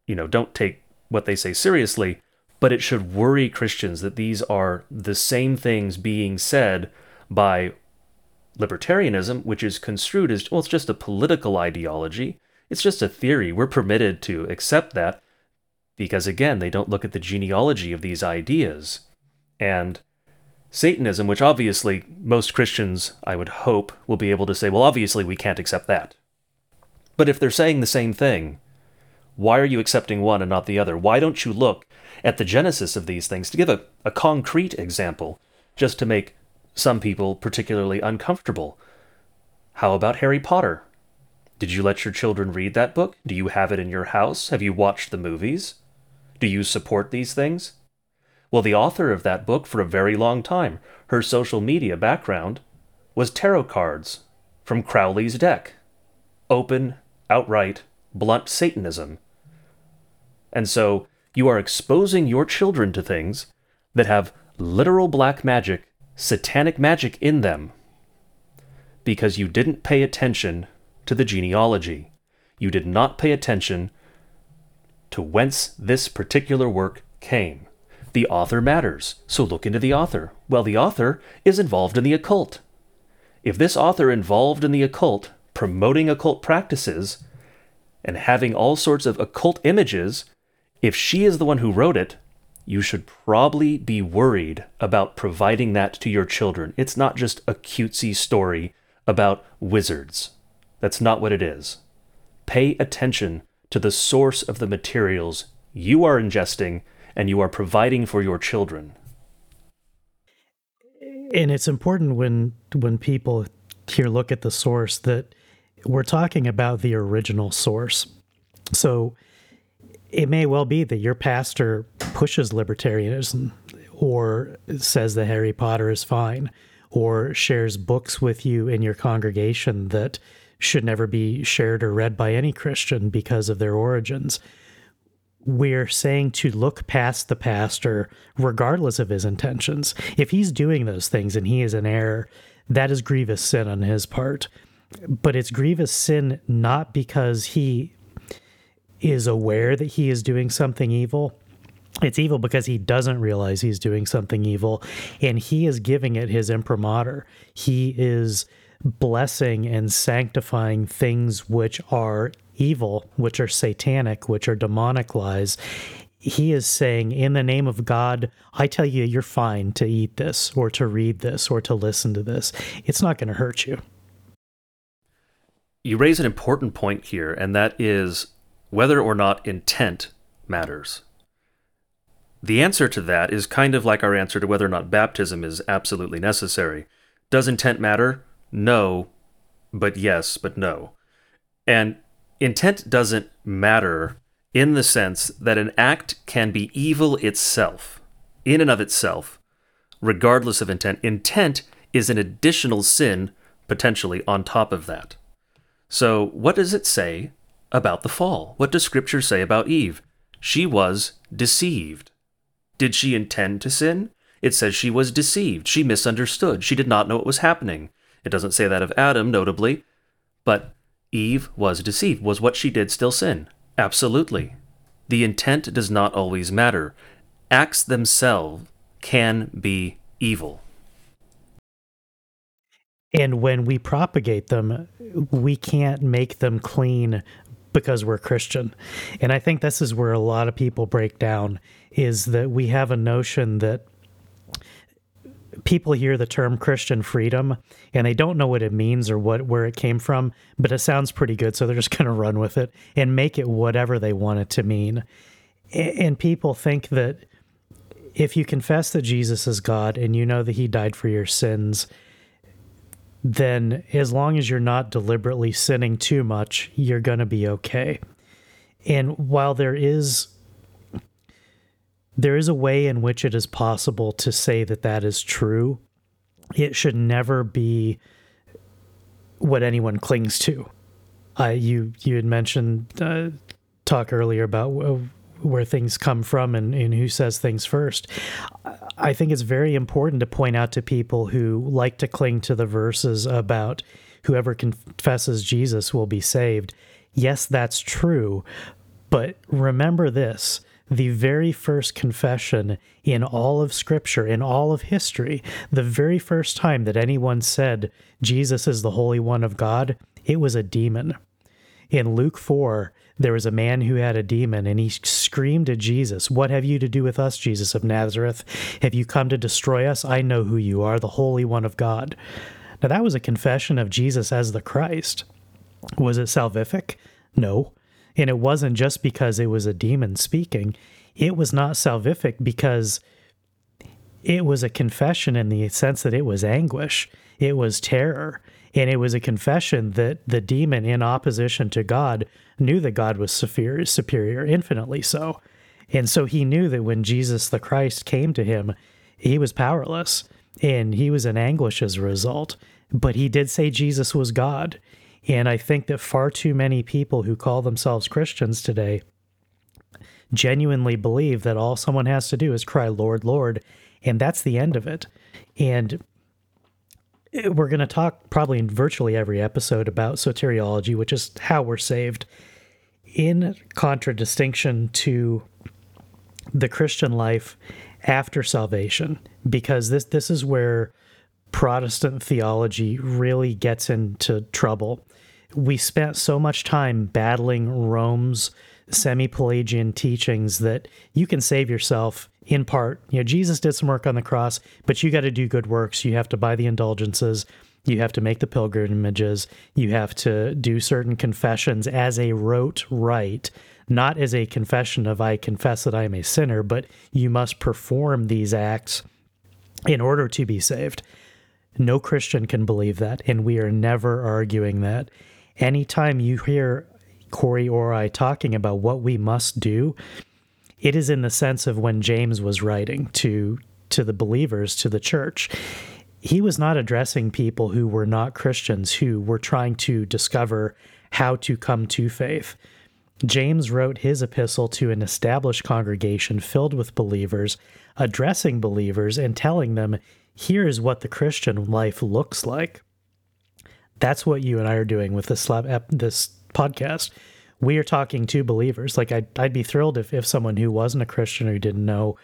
You know, don't take what they say seriously, but it should worry Christians that these are the same things being said by libertarianism, which is construed as, well, it's just a political ideology. It's just a theory. We're permitted to accept that because, again, they don't look at the genealogy of these ideas. And Satanism, which obviously most Christians, I would hope, will be able to say, well, obviously we can't accept that. But if they're saying the same thing, why are you accepting one and not the other? Why don't you look at the genesis of these things? To give a, a concrete example, just to make some people particularly uncomfortable. How about Harry Potter? Did you let your children read that book? Do you have it in your house? Have you watched the movies? Do you support these things? Well, the author of that book for a very long time, her social media background was tarot cards from Crowley's deck. Open, outright, blunt Satanism. And so you are exposing your children to things that have literal black magic, satanic magic in them, because you didn't pay attention to the genealogy. you did not pay attention to whence this particular work came. The author matters, so look into the author. Well, the author is involved in the occult. If this author involved in the occult, promoting occult practices, and having all sorts of occult images, if she is the one who wrote it, you should probably be worried about providing that to your children. It's not just a cutesy story about wizards. That's not what it is. Pay attention to the source of the materials you are ingesting and you are providing for your children. And it's important when when people here look at the source that we're talking about the original source. So it may well be that your pastor pushes libertarianism or says that Harry Potter is fine or shares books with you in your congregation that should never be shared or read by any Christian because of their origins. We're saying to look past the pastor regardless of his intentions. If he's doing those things and he is in error, that is grievous sin on his part. But it's grievous sin not because he is aware that he is doing something evil. It's evil because he doesn't realize he's doing something evil, and he is giving it his imprimatur. He is blessing and sanctifying things which are evil, which are satanic, which are demonic lies. He is saying, in the name of God, I tell you, you're fine to eat this or to read this or to listen to this. It's not going to hurt you. You raise an important point here, and that is whether or not intent matters. The answer to that is kind of like our answer to whether or not baptism is absolutely necessary. Does intent matter? No, but yes, but no. And intent doesn't matter in the sense that an act can be evil itself, in and of itself, regardless of intent. Intent is an additional sin, potentially, on top of that. So what does it say about the fall? What does Scripture say about Eve? She was deceived. Did she intend to sin? It says she was deceived. She misunderstood. She did not know what was happening. It doesn't say that of Adam, notably. But Eve was deceived. Was what she did still sin? Absolutely. The intent does not always matter. Acts themselves can be evil. And when we propagate them, we can't make them clean because we're Christian. And I think this is where a lot of people break down, is that we have a notion that people hear the term Christian freedom and they don't know what it means or what where it came from, but it sounds pretty good, so they're just going to run with it and make it whatever they want it to mean. And people think that if you confess that Jesus is God and you know that he died for your sins, then as long as you're not deliberately sinning too much, you're going to be okay. And while there is there is a way in which it is possible to say that that is true, it should never be what anyone clings to. Uh, you you had mentioned uh, talk earlier about where things come from and, and who says things first. I think it's very important to point out to people who like to cling to the verses about whoever confesses Jesus will be saved. Yes, that's true, but remember this. The very first confession in all of Scripture, in all of history, the very first time that anyone said, Jesus is the Holy One of God, it was a demon. In Luke four, there was a man who had a demon, and he screamed at Jesus, "What have you to do with us, Jesus of Nazareth? Have you come to destroy us? I know who you are, the Holy One of God." Now, that was a confession of Jesus as the Christ. Was it salvific? No. And it wasn't just because it was a demon speaking. It was not salvific because it was a confession in the sense that it was anguish. It was terror. And it was a confession that the demon, in opposition to God, knew that God was superior, superior, infinitely so. And so he knew that when Jesus the Christ came to him, he was powerless, and he was in anguish as a result. But he did say Jesus was God. And I think that far too many people who call themselves Christians today genuinely believe that all someone has to do is cry, "Lord, Lord," and that's the end of it. And We're going to talk probably in virtually every episode about soteriology, which is how we're saved, in contradistinction to the Christian life after salvation, because this this is where Protestant theology really gets into trouble. We spent so much time battling Rome's semi-Pelagian teachings that you can save yourself in part. You know, Jesus did some work on the cross, but you got to do good works. You have to buy the indulgences. You have to make the pilgrimages. You have to do certain confessions as a rote rite, not as a confession of I confess that I am a sinner, but you must perform these acts in order to be saved. No Christian can believe that, and we are never arguing that. Anytime you hear Corey or I talking about what we must do, it is in the sense of when James was writing to to the believers, to the church. He was not addressing people who were not Christians, who were trying to discover how to come to faith. James wrote his epistle to an established congregation filled with believers, addressing believers and telling them, here is what the Christian life looks like. That's what you and I are doing with this this podcast. We are talking to believers. Like, I'd, I'd be thrilled if, if someone who wasn't a Christian or who didn't know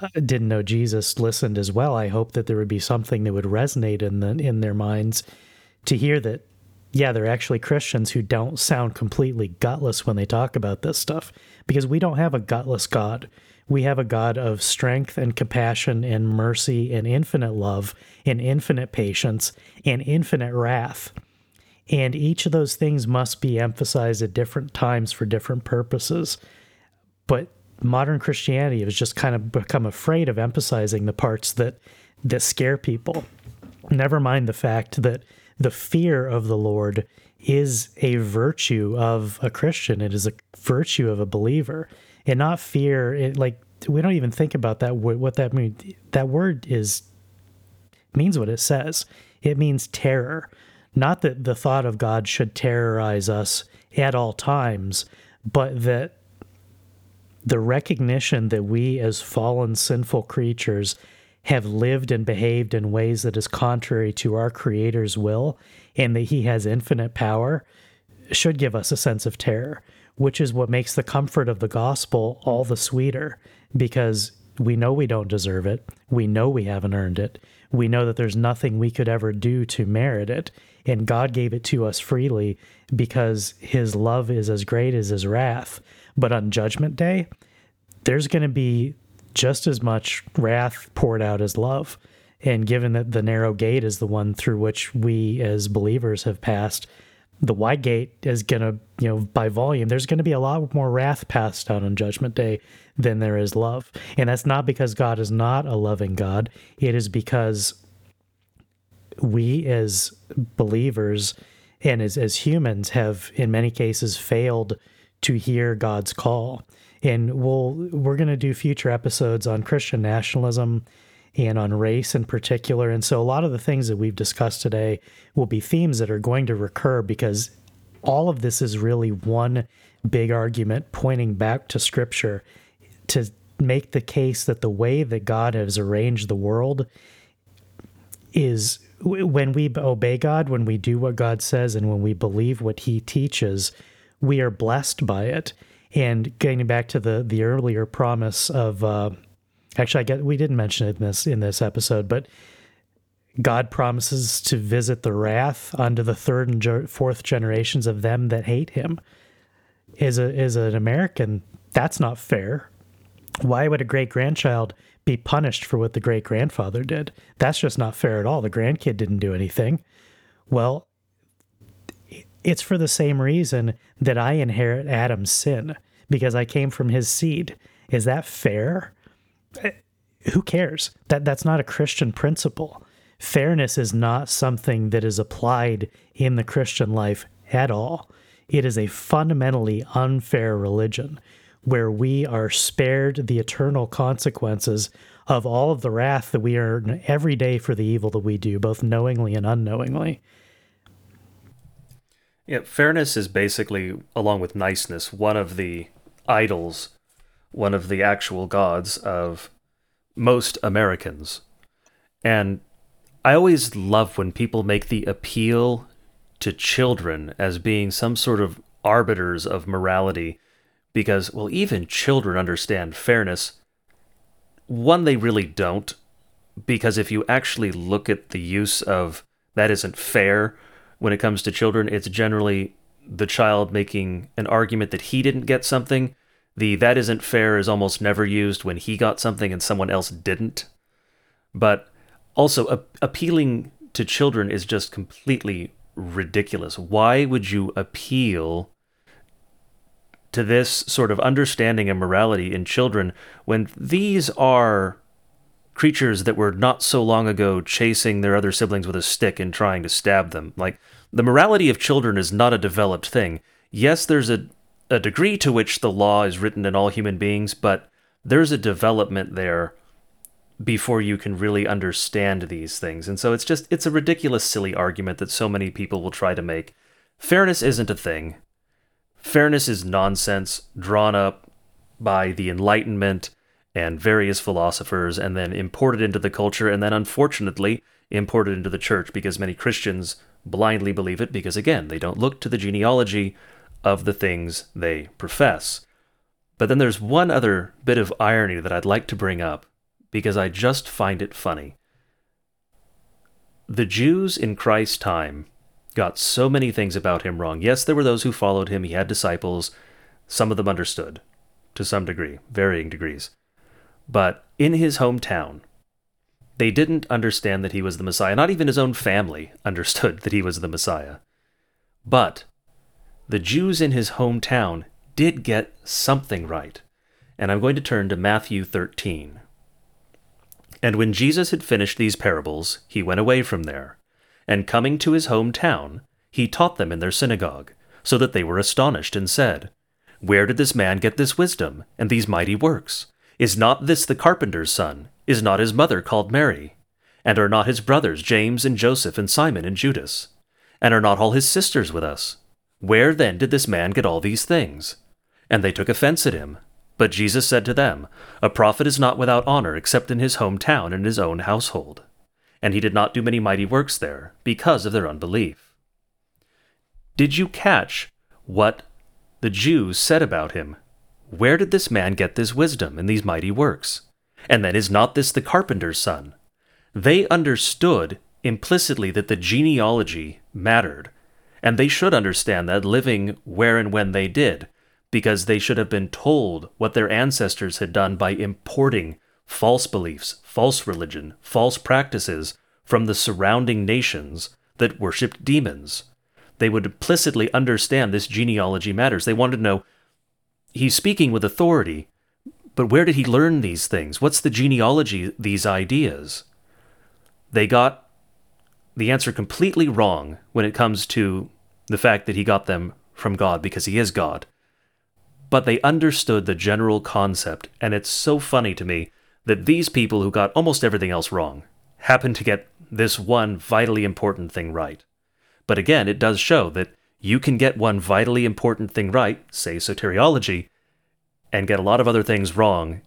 uh, didn't know Jesus listened as well. I hope that there would be something that would resonate in the, in their minds to hear that, yeah, they're actually Christians who don't sound completely gutless when they talk about this stuff, because we don't have a gutless God. We have a God of strength and compassion and mercy and infinite love and infinite patience and infinite wrath. And each of those things must be emphasized at different times for different purposes. But modern Christianity has just kind of become afraid of emphasizing the parts that, that scare people. Never mind the fact that the fear of the Lord is a virtue of a Christian. It is a virtue of a believer. And not fear, it, like, we don't even think about that, what that means. That word is means what it says. It means terror. Not that the thought of God should terrorize us at all times, but that the recognition that we as fallen, sinful creatures have lived and behaved in ways that is contrary to our Creator's will, and that He has infinite power, should give us a sense of terror, which is what makes the comfort of the gospel all the sweeter, because we know we don't deserve it. We know we haven't earned it. We know that there's nothing we could ever do to merit it, and God gave it to us freely because His love is as great as His wrath. But on Judgment Day, there's going to be just as much wrath poured out as love. And given that the narrow gate is the one through which we as believers have passed, the wide gate is going to, you know, by volume, there's going to be a lot more wrath passed out on Judgment Day than there is love. And that's not because God is not a loving God. It is because we as believers and as, as humans have, in many cases, failed to hear God's call. And we'll, we're going to do future episodes on Christian nationalism and on race in particular. And so a lot of the things that we've discussed today will be themes that are going to recur, because all of this is really one big argument pointing back to Scripture to make the case that the way that God has arranged the world is, when we obey God, when we do what God says, and when we believe what He teaches, we are blessed by it. And getting back to the the earlier promise of, uh, actually, I guess we didn't mention it in this in this episode, but God promises to visit the wrath unto the third and ge- fourth generations of them that hate Him. As a as an American, that's not fair. Why would a great-grandchild be punished for what the great-grandfather did? That's just not fair at all. The grandkid didn't do anything. Well, it's for the same reason that I inherit Adam's sin, because I came from his seed. Is that fair? Who cares? That that's not a Christian principle. Fairness is not something that is applied in the Christian life at all. It is a fundamentally unfair religion where we are spared the eternal consequences of all of the wrath that we earn every day for the evil that we do, both knowingly and unknowingly. Yeah, fairness is basically, along with niceness, one of the idols, one of the actual gods of most Americans. And I always love when people make the appeal to children as being some sort of arbiters of morality, because, well, even children understand fairness. One, they really don't, because if you actually look at the use of that isn't fair when it comes to children, it's generally the child making an argument that he didn't get something. The that isn't fair is almost never used when he got something and someone else didn't. But also, a- appealing to children is just completely ridiculous. Why would you appeal to this sort of understanding and morality in children when these are creatures that were not so long ago chasing their other siblings with a stick and trying to stab them? Like, the morality of children is not a developed thing. Yes, there's a, a degree to which the law is written in all human beings, but there's a development there before you can really understand these things. And so it's just, it's a ridiculous, silly argument that so many people will try to make. Fairness isn't a thing. Fairness is nonsense drawn up by the Enlightenment and various philosophers and then imported into the culture and then, unfortunately, imported into the church because many Christians blindly believe it because, again, they don't look to the genealogy of the things they profess. But then there's one other bit of irony that I'd like to bring up, because I just find it funny. The Jews in Christ's time got so many things about him wrong. Yes, there were those who followed him. He had disciples. Some of them understood, to some degree, varying degrees. But in his hometown, they didn't understand that he was the Messiah. Not even his own family understood that he was the Messiah. But the Jews in his hometown did get something right. And I'm going to turn to Matthew thirteen. And when Jesus had finished these parables, he went away from there. And coming to his hometown, he taught them in their synagogue, so that they were astonished and said, "Where did this man get this wisdom and these mighty works? Is not this the carpenter's son? Is not his mother called Mary? And are not his brothers James and Joseph and Simon and Judas? And are not all his sisters with us? Where then did this man get all these things?" And they took offense at him. But Jesus said to them, "A prophet is not without honor except in his hometown and his own household." And he did not do many mighty works there because of their unbelief. Did you catch what the Jews said about him? Where did this man get this wisdom and these mighty works? And then, is not this the carpenter's son? They understood implicitly that the genealogy mattered, and they should understand that living where and when they did, because they should have been told what their ancestors had done by importing false beliefs, false religion, false practices from the surrounding nations that worshipped demons. They would implicitly understand this genealogy matters. They wanted to know, he's speaking with authority, but where did he learn these things? What's the genealogy, these ideas? They got the answer completely wrong when it comes to the fact that he got them from God, because he is God. But they understood the general concept, and it's so funny to me that these people who got almost everything else wrong happened to get this one vitally important thing right. But again, it does show that you can get one vitally important thing right, say soteriology, and get a lot of other things wrong,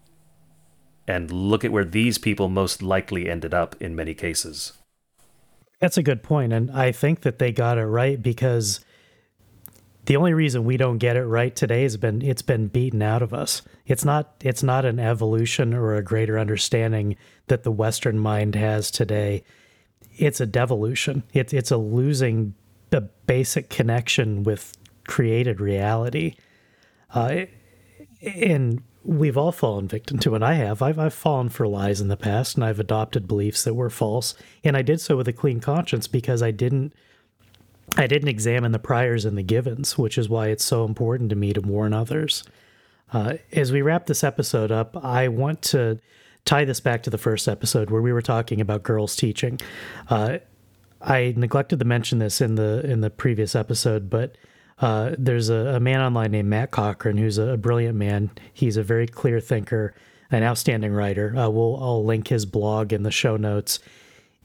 and look at where these people most likely ended up in many cases. That's a good point, and I think that they got it right because the only reason we don't get it right today has been it's been beaten out of us. It's not it's not an evolution or a greater understanding that the Western mind has today. It's a devolution. It's it's a losing the basic connection with created reality. Uh, and we've all fallen victim to it. I have. I've I've fallen for lies in the past, and I've adopted beliefs that were false. And I did so with a clean conscience because I didn't I didn't examine the priors and the givens, which is why it's so important to me to warn others. Uh, as we wrap this episode up, I want to tie this back to the first episode where we were talking about girls teaching. Uh, I neglected to mention this in the in the previous episode, but uh, there's a, a man online named Matt Cochran, who's a brilliant man. He's a very clear thinker, an outstanding writer. Uh, we'll I'll link his blog in the show notes.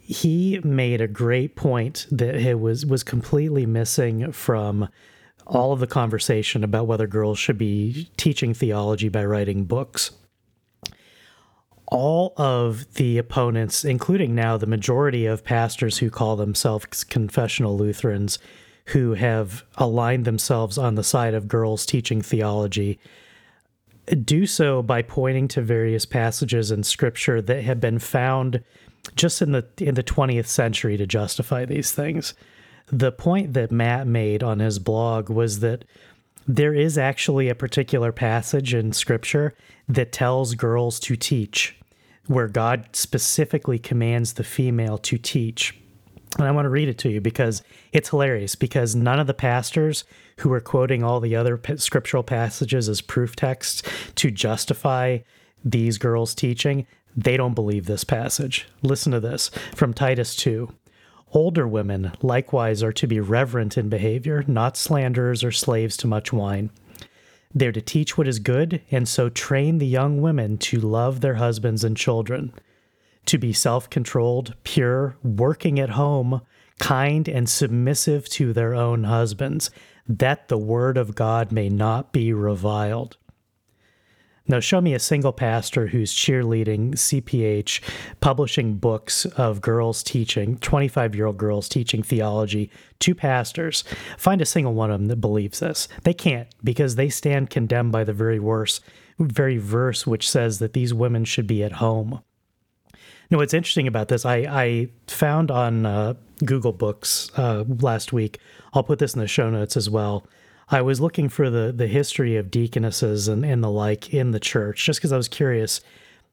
He made a great point that it was, was completely missing from all of the conversation about whether girls should be teaching theology by writing books. all of the opponents, including now the majority of pastors who call themselves confessional Lutherans, who have aligned themselves on the side of girls teaching theology, do so by pointing to various passages in Scripture that have been found just in the in the twentieth century to justify these things. The point that Matt made on his blog was that there is actually a particular passage in Scripture that tells girls to teach, where God specifically commands the female to teach. And I want to read it to you because it's hilarious, because none of the pastors who were quoting all the other scriptural passages as proof texts to justify these girls teaching, they don't believe this passage. Listen to this from Titus two. Older women likewise are to be reverent in behavior, not slanderers or slaves to much wine. They're to teach what is good, and so train the young women to love their husbands and children, to be self-controlled, pure, working at home, kind, and submissive to their own husbands, that the word of God may not be reviled. Now, show me a single pastor who's cheerleading C P H, publishing books of girls teaching, twenty-five-year-old girls teaching theology to pastors. Find a single one of them that believes this. They can't, because they stand condemned by the very verse, very verse which says that these women should be at home. Now, what's interesting about this, I, I found on uh, Google Books uh, last week, I'll put this in the show notes as well, I was looking for the the history of deaconesses and, and the like in the church, just because I was curious,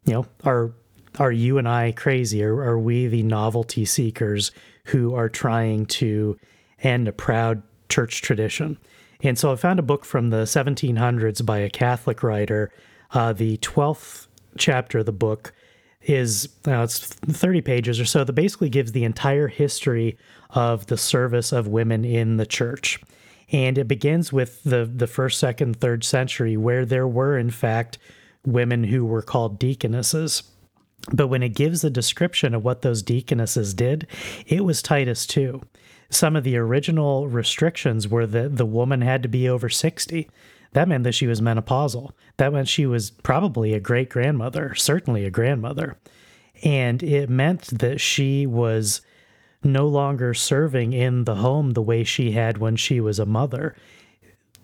you know, are are you and I crazy? Or are we the novelty seekers who are trying to end a proud church tradition? And so I found a book from the seventeen hundreds by a Catholic writer. Uh, the twelfth chapter of the book is, uh, it's thirty pages or so, that basically gives the entire history of the service of women in the church. And it begins with the, the first, second, third century, where there were, in fact, women who were called deaconesses. But when it gives a description of what those deaconesses did, it was Titus two. Some of the original restrictions were that the woman had to be over sixty. That meant that she was menopausal. That meant she was probably a great-grandmother, certainly a grandmother. And it meant that she was no longer serving in the home the way she had when she was a mother.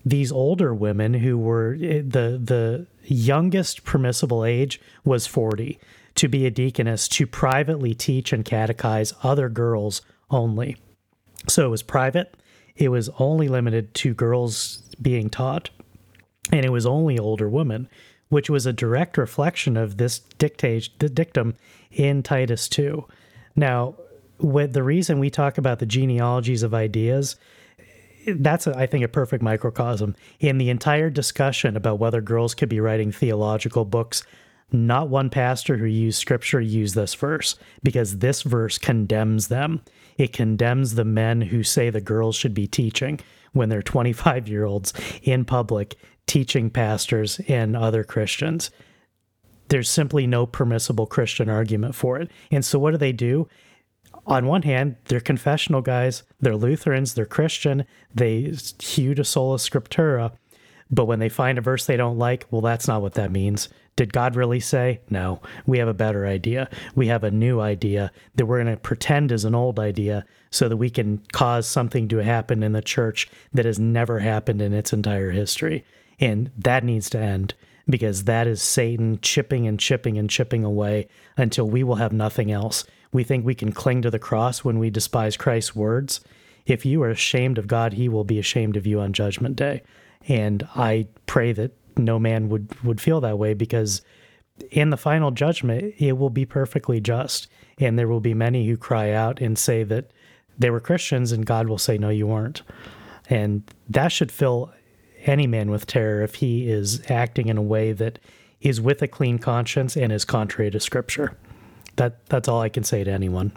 These older women who were, the the youngest permissible age was forty, to be a deaconess, to privately teach and catechize other girls only. So it was private, it was only limited to girls being taught, and it was only older women, which was a direct reflection of this dictate, the dictum in Titus two. Now, with the reason we talk about the genealogies of ideas, that's, I think, a perfect microcosm. In the entire discussion about whether girls could be writing theological books, not one pastor who used Scripture used this verse, because this verse condemns them. It condemns the men who say the girls should be teaching when they're twenty-five-year-olds in public, teaching pastors and other Christians. There's simply no permissible Christian argument for it. And so what do they do? On one hand, they're confessional guys, they're Lutherans, they're Christian, they hew to sola scriptura, but when they find a verse they don't like, well, that's not what that means. Did God really say? No, we have a better idea. We have a new idea that we're going to pretend is an old idea so that we can cause something to happen in the church that has never happened in its entire history. And that needs to end, because that is Satan chipping and chipping and chipping away until we will have nothing else. We think we can cling to the cross when we despise Christ's words. If you are ashamed of God, he will be ashamed of you on Judgment Day. And I pray that no man would, would feel that way, because in the final judgment, it will be perfectly just. And there will be many who cry out and say that they were Christians, and God will say, no, you weren't. And that should fill any man with terror if he is acting in a way that is with a clean conscience and is contrary to Scripture. That that's all I can say to anyone.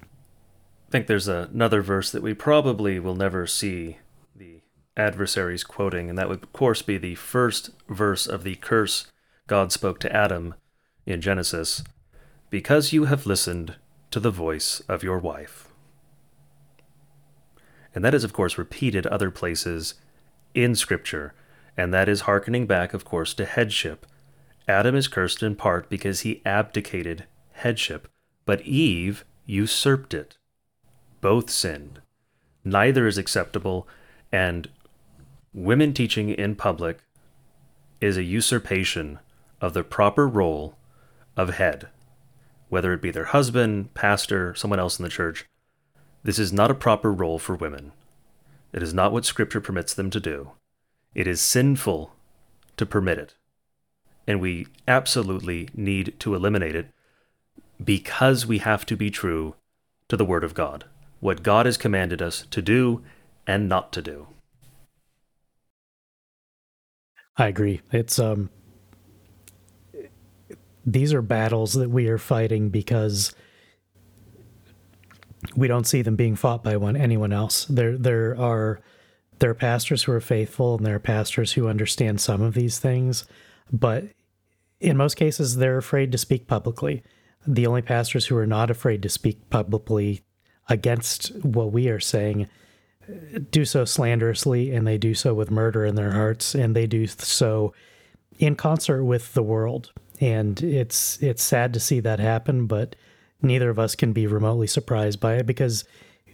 I think there's a, another verse that we probably will never see the adversaries quoting, and that would, of course, be the first verse of the curse God spoke to Adam in Genesis, because you have listened to the voice of your wife. And that is, of course, repeated other places in Scripture, and that is hearkening back, of course, to headship. Adam is cursed in part because he abdicated headship, but Eve usurped it. Both sinned. Neither is acceptable, and women teaching in public is a usurpation of the proper role of head, whether it be their husband, pastor, someone else in the church. This is not a proper role for women. It is not what Scripture permits them to do. It is sinful to permit it, and we absolutely need to eliminate it because we have to be true to the Word of God, what God has commanded us to do and not to do. I agree. It's um, these are battles that we are fighting because we don't see them being fought by one anyone else. There, there are there are pastors who are faithful, and there are pastors who understand some of these things, but in most cases, they're afraid to speak publicly. The only pastors who are not afraid to speak publicly against what we are saying do so slanderously, and they do so with murder in their hearts, and they do so in concert with the world. And it's it's sad to see that happen, but neither of us can be remotely surprised by it because,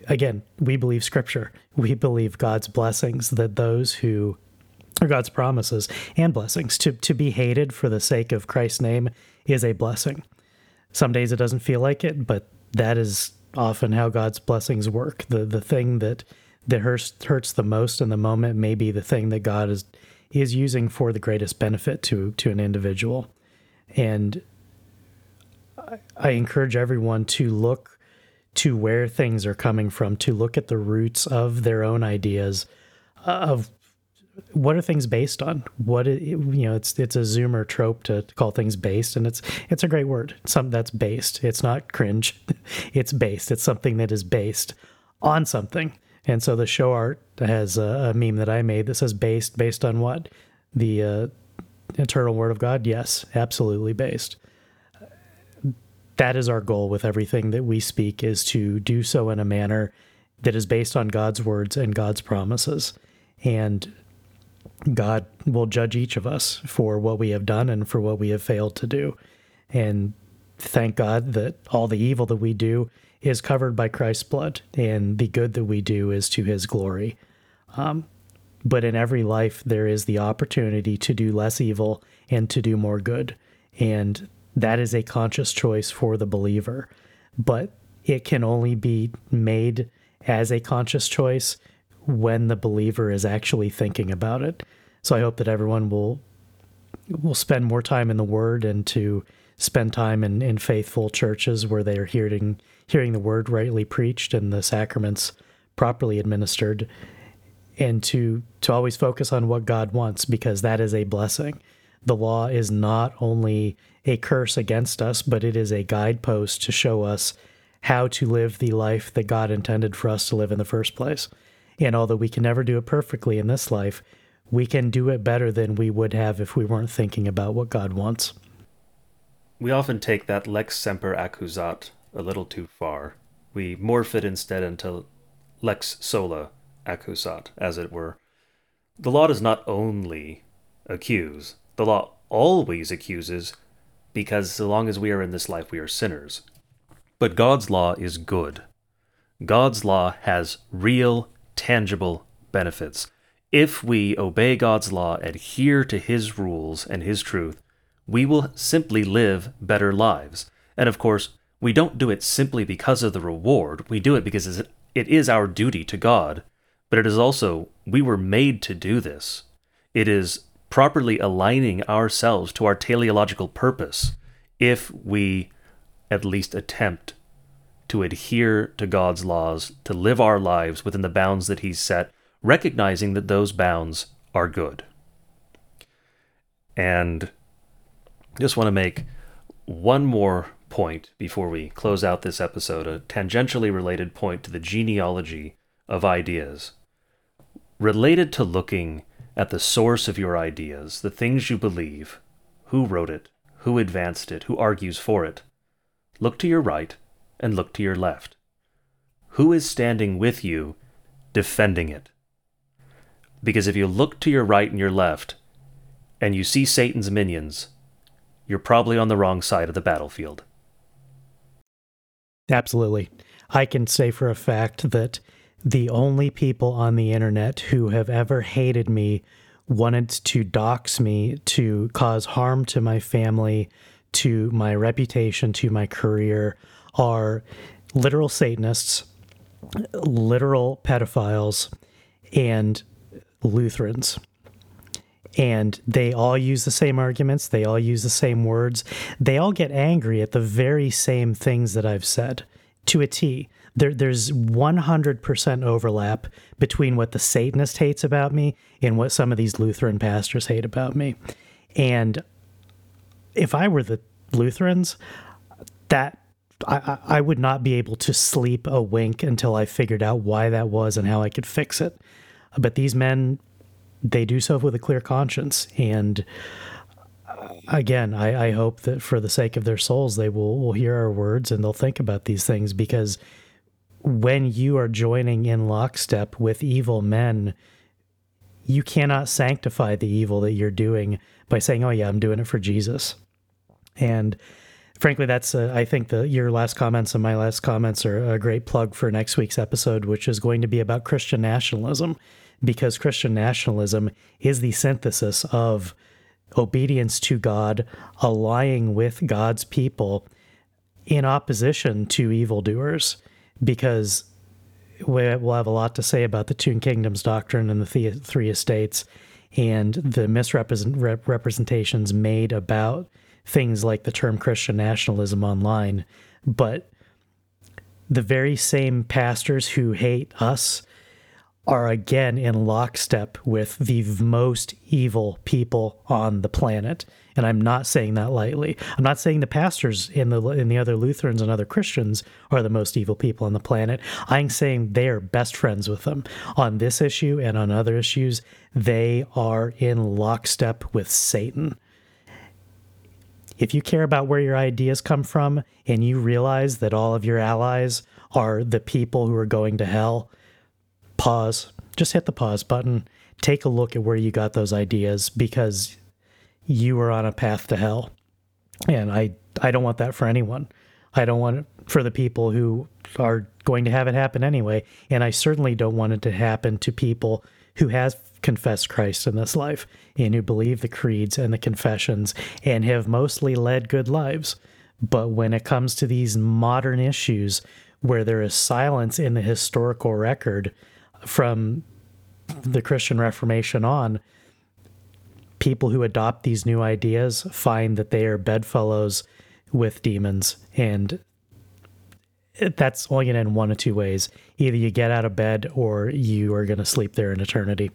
again, we believe Scripture. We believe God's blessings, that those who are God's promises and blessings. To, to be hated for the sake of Christ's name is a blessing. Some days it doesn't feel like it, but that is often how God's blessings work. The the thing that, that hurts, hurts the most in the moment may be the thing that God is is using for the greatest benefit to, to an individual. And I, I encourage everyone to look to where things are coming from, to look at the roots of their own ideas, of what are things based on? What it, you know, it's it's a Zoomer trope to, to call things based, and it's it's a great word. Something that's based. It's not cringe. It's based. It's something that is based on something. And so the show art has a, a meme that I made that says based based on what? The uh, eternal Word of God. Yes, absolutely based. That is our goal with everything that we speak, is to do so in a manner that is based on God's words and God's promises, and God will judge each of us for what we have done and for what we have failed to do. And thank God that all the evil that we do is covered by Christ's blood, and the good that we do is to his glory. Um, but in every life, there is the opportunity to do less evil and to do more good. And that is a conscious choice for the believer. But it can only be made as a conscious choice when the believer is actually thinking about it. So I hope that everyone will will spend more time in the Word, and to spend time in, in faithful churches where they are hearing hearing the Word rightly preached and the sacraments properly administered, and to to always focus on what God wants, because that is a blessing. The law is not only a curse against us, but it is a guidepost to show us how to live the life that God intended for us to live in the first place. And although we can never do it perfectly in this life, we can do it better than we would have if we weren't thinking about what God wants. We often take that lex semper accusat a little too far. We morph it instead into lex sola accusat, as it were. The law does not only accuse. The law always accuses, because so long as we are in this life, we are sinners. But God's law is good. God's law has real tangible benefits. If we obey God's law, adhere to his rules and his truth, we will simply live better lives. And of course, we don't do it simply because of the reward. We do it because it is our duty to God, but it is also, we were made to do this. It is properly aligning ourselves to our teleological purpose if we at least attempt to adhere to God's laws, to live our lives within the bounds that he's set, recognizing that those bounds are good. And just want to make one more point before we close out this episode, a tangentially related point to the genealogy of ideas. Related to looking at the source of your ideas, the things you believe, who wrote it, who advanced it, who argues for it, look to your right and look to your left. Who is standing with you, defending it? Because if you look to your right and your left, and you see Satan's minions, you're probably on the wrong side of the battlefield. Absolutely. I can say for a fact that the only people on the internet who have ever hated me, wanted to dox me, to cause harm to my family, to my reputation, to my career, are literal Satanists, literal pedophiles, and Lutherans. And they all use the same arguments. They all use the same words. They all get angry at the very same things that I've said to a T. There, there's one hundred percent overlap between what the Satanist hates about me and what some of these Lutheran pastors hate about me. And if I were the Lutherans, that I, I would not be able to sleep a wink until I figured out why that was and how I could fix it. But these men, they do so with a clear conscience. And again, I, I hope that for the sake of their souls, they will, will hear our words and they'll think about these things, because when you are joining in lockstep with evil men, you cannot sanctify the evil that you're doing by saying, oh yeah, I'm doing it for Jesus. And frankly, that's, uh, I think the, your last comments and my last comments are a great plug for next week's episode, which is going to be about Christian nationalism, because Christian nationalism is the synthesis of obedience to God, allying with God's people in opposition to evildoers, because we'll have a lot to say about the two kingdoms doctrine and the three estates and the misrepresentations made about things like the term Christian nationalism online. But the very same pastors who hate us are again in lockstep with the most evil people on the planet. And I'm not saying that lightly. I'm not saying the pastors in the in the other Lutherans and other Christians are the most evil people on the planet. I'm saying they are best friends with them. On this issue and on other issues, they are in lockstep with Satan. If you care about where your ideas come from and you realize that all of your allies are the people who are going to hell, pause. Just hit the pause button. Take a look at where you got those ideas, because you are on a path to hell. And I, I don't want that for anyone. I don't want it for the people who are going to have it happen anyway. And I certainly don't want it to happen to people who have confessed Christ in this life and who believe the creeds and the confessions and have mostly led good lives. But when it comes to these modern issues where there is silence in the historical record from the Christian Reformation on, people who adopt these new ideas find that they are bedfellows with demons. And that's only going to end one of two ways. Either you get out of bed or you are going to sleep there in eternity.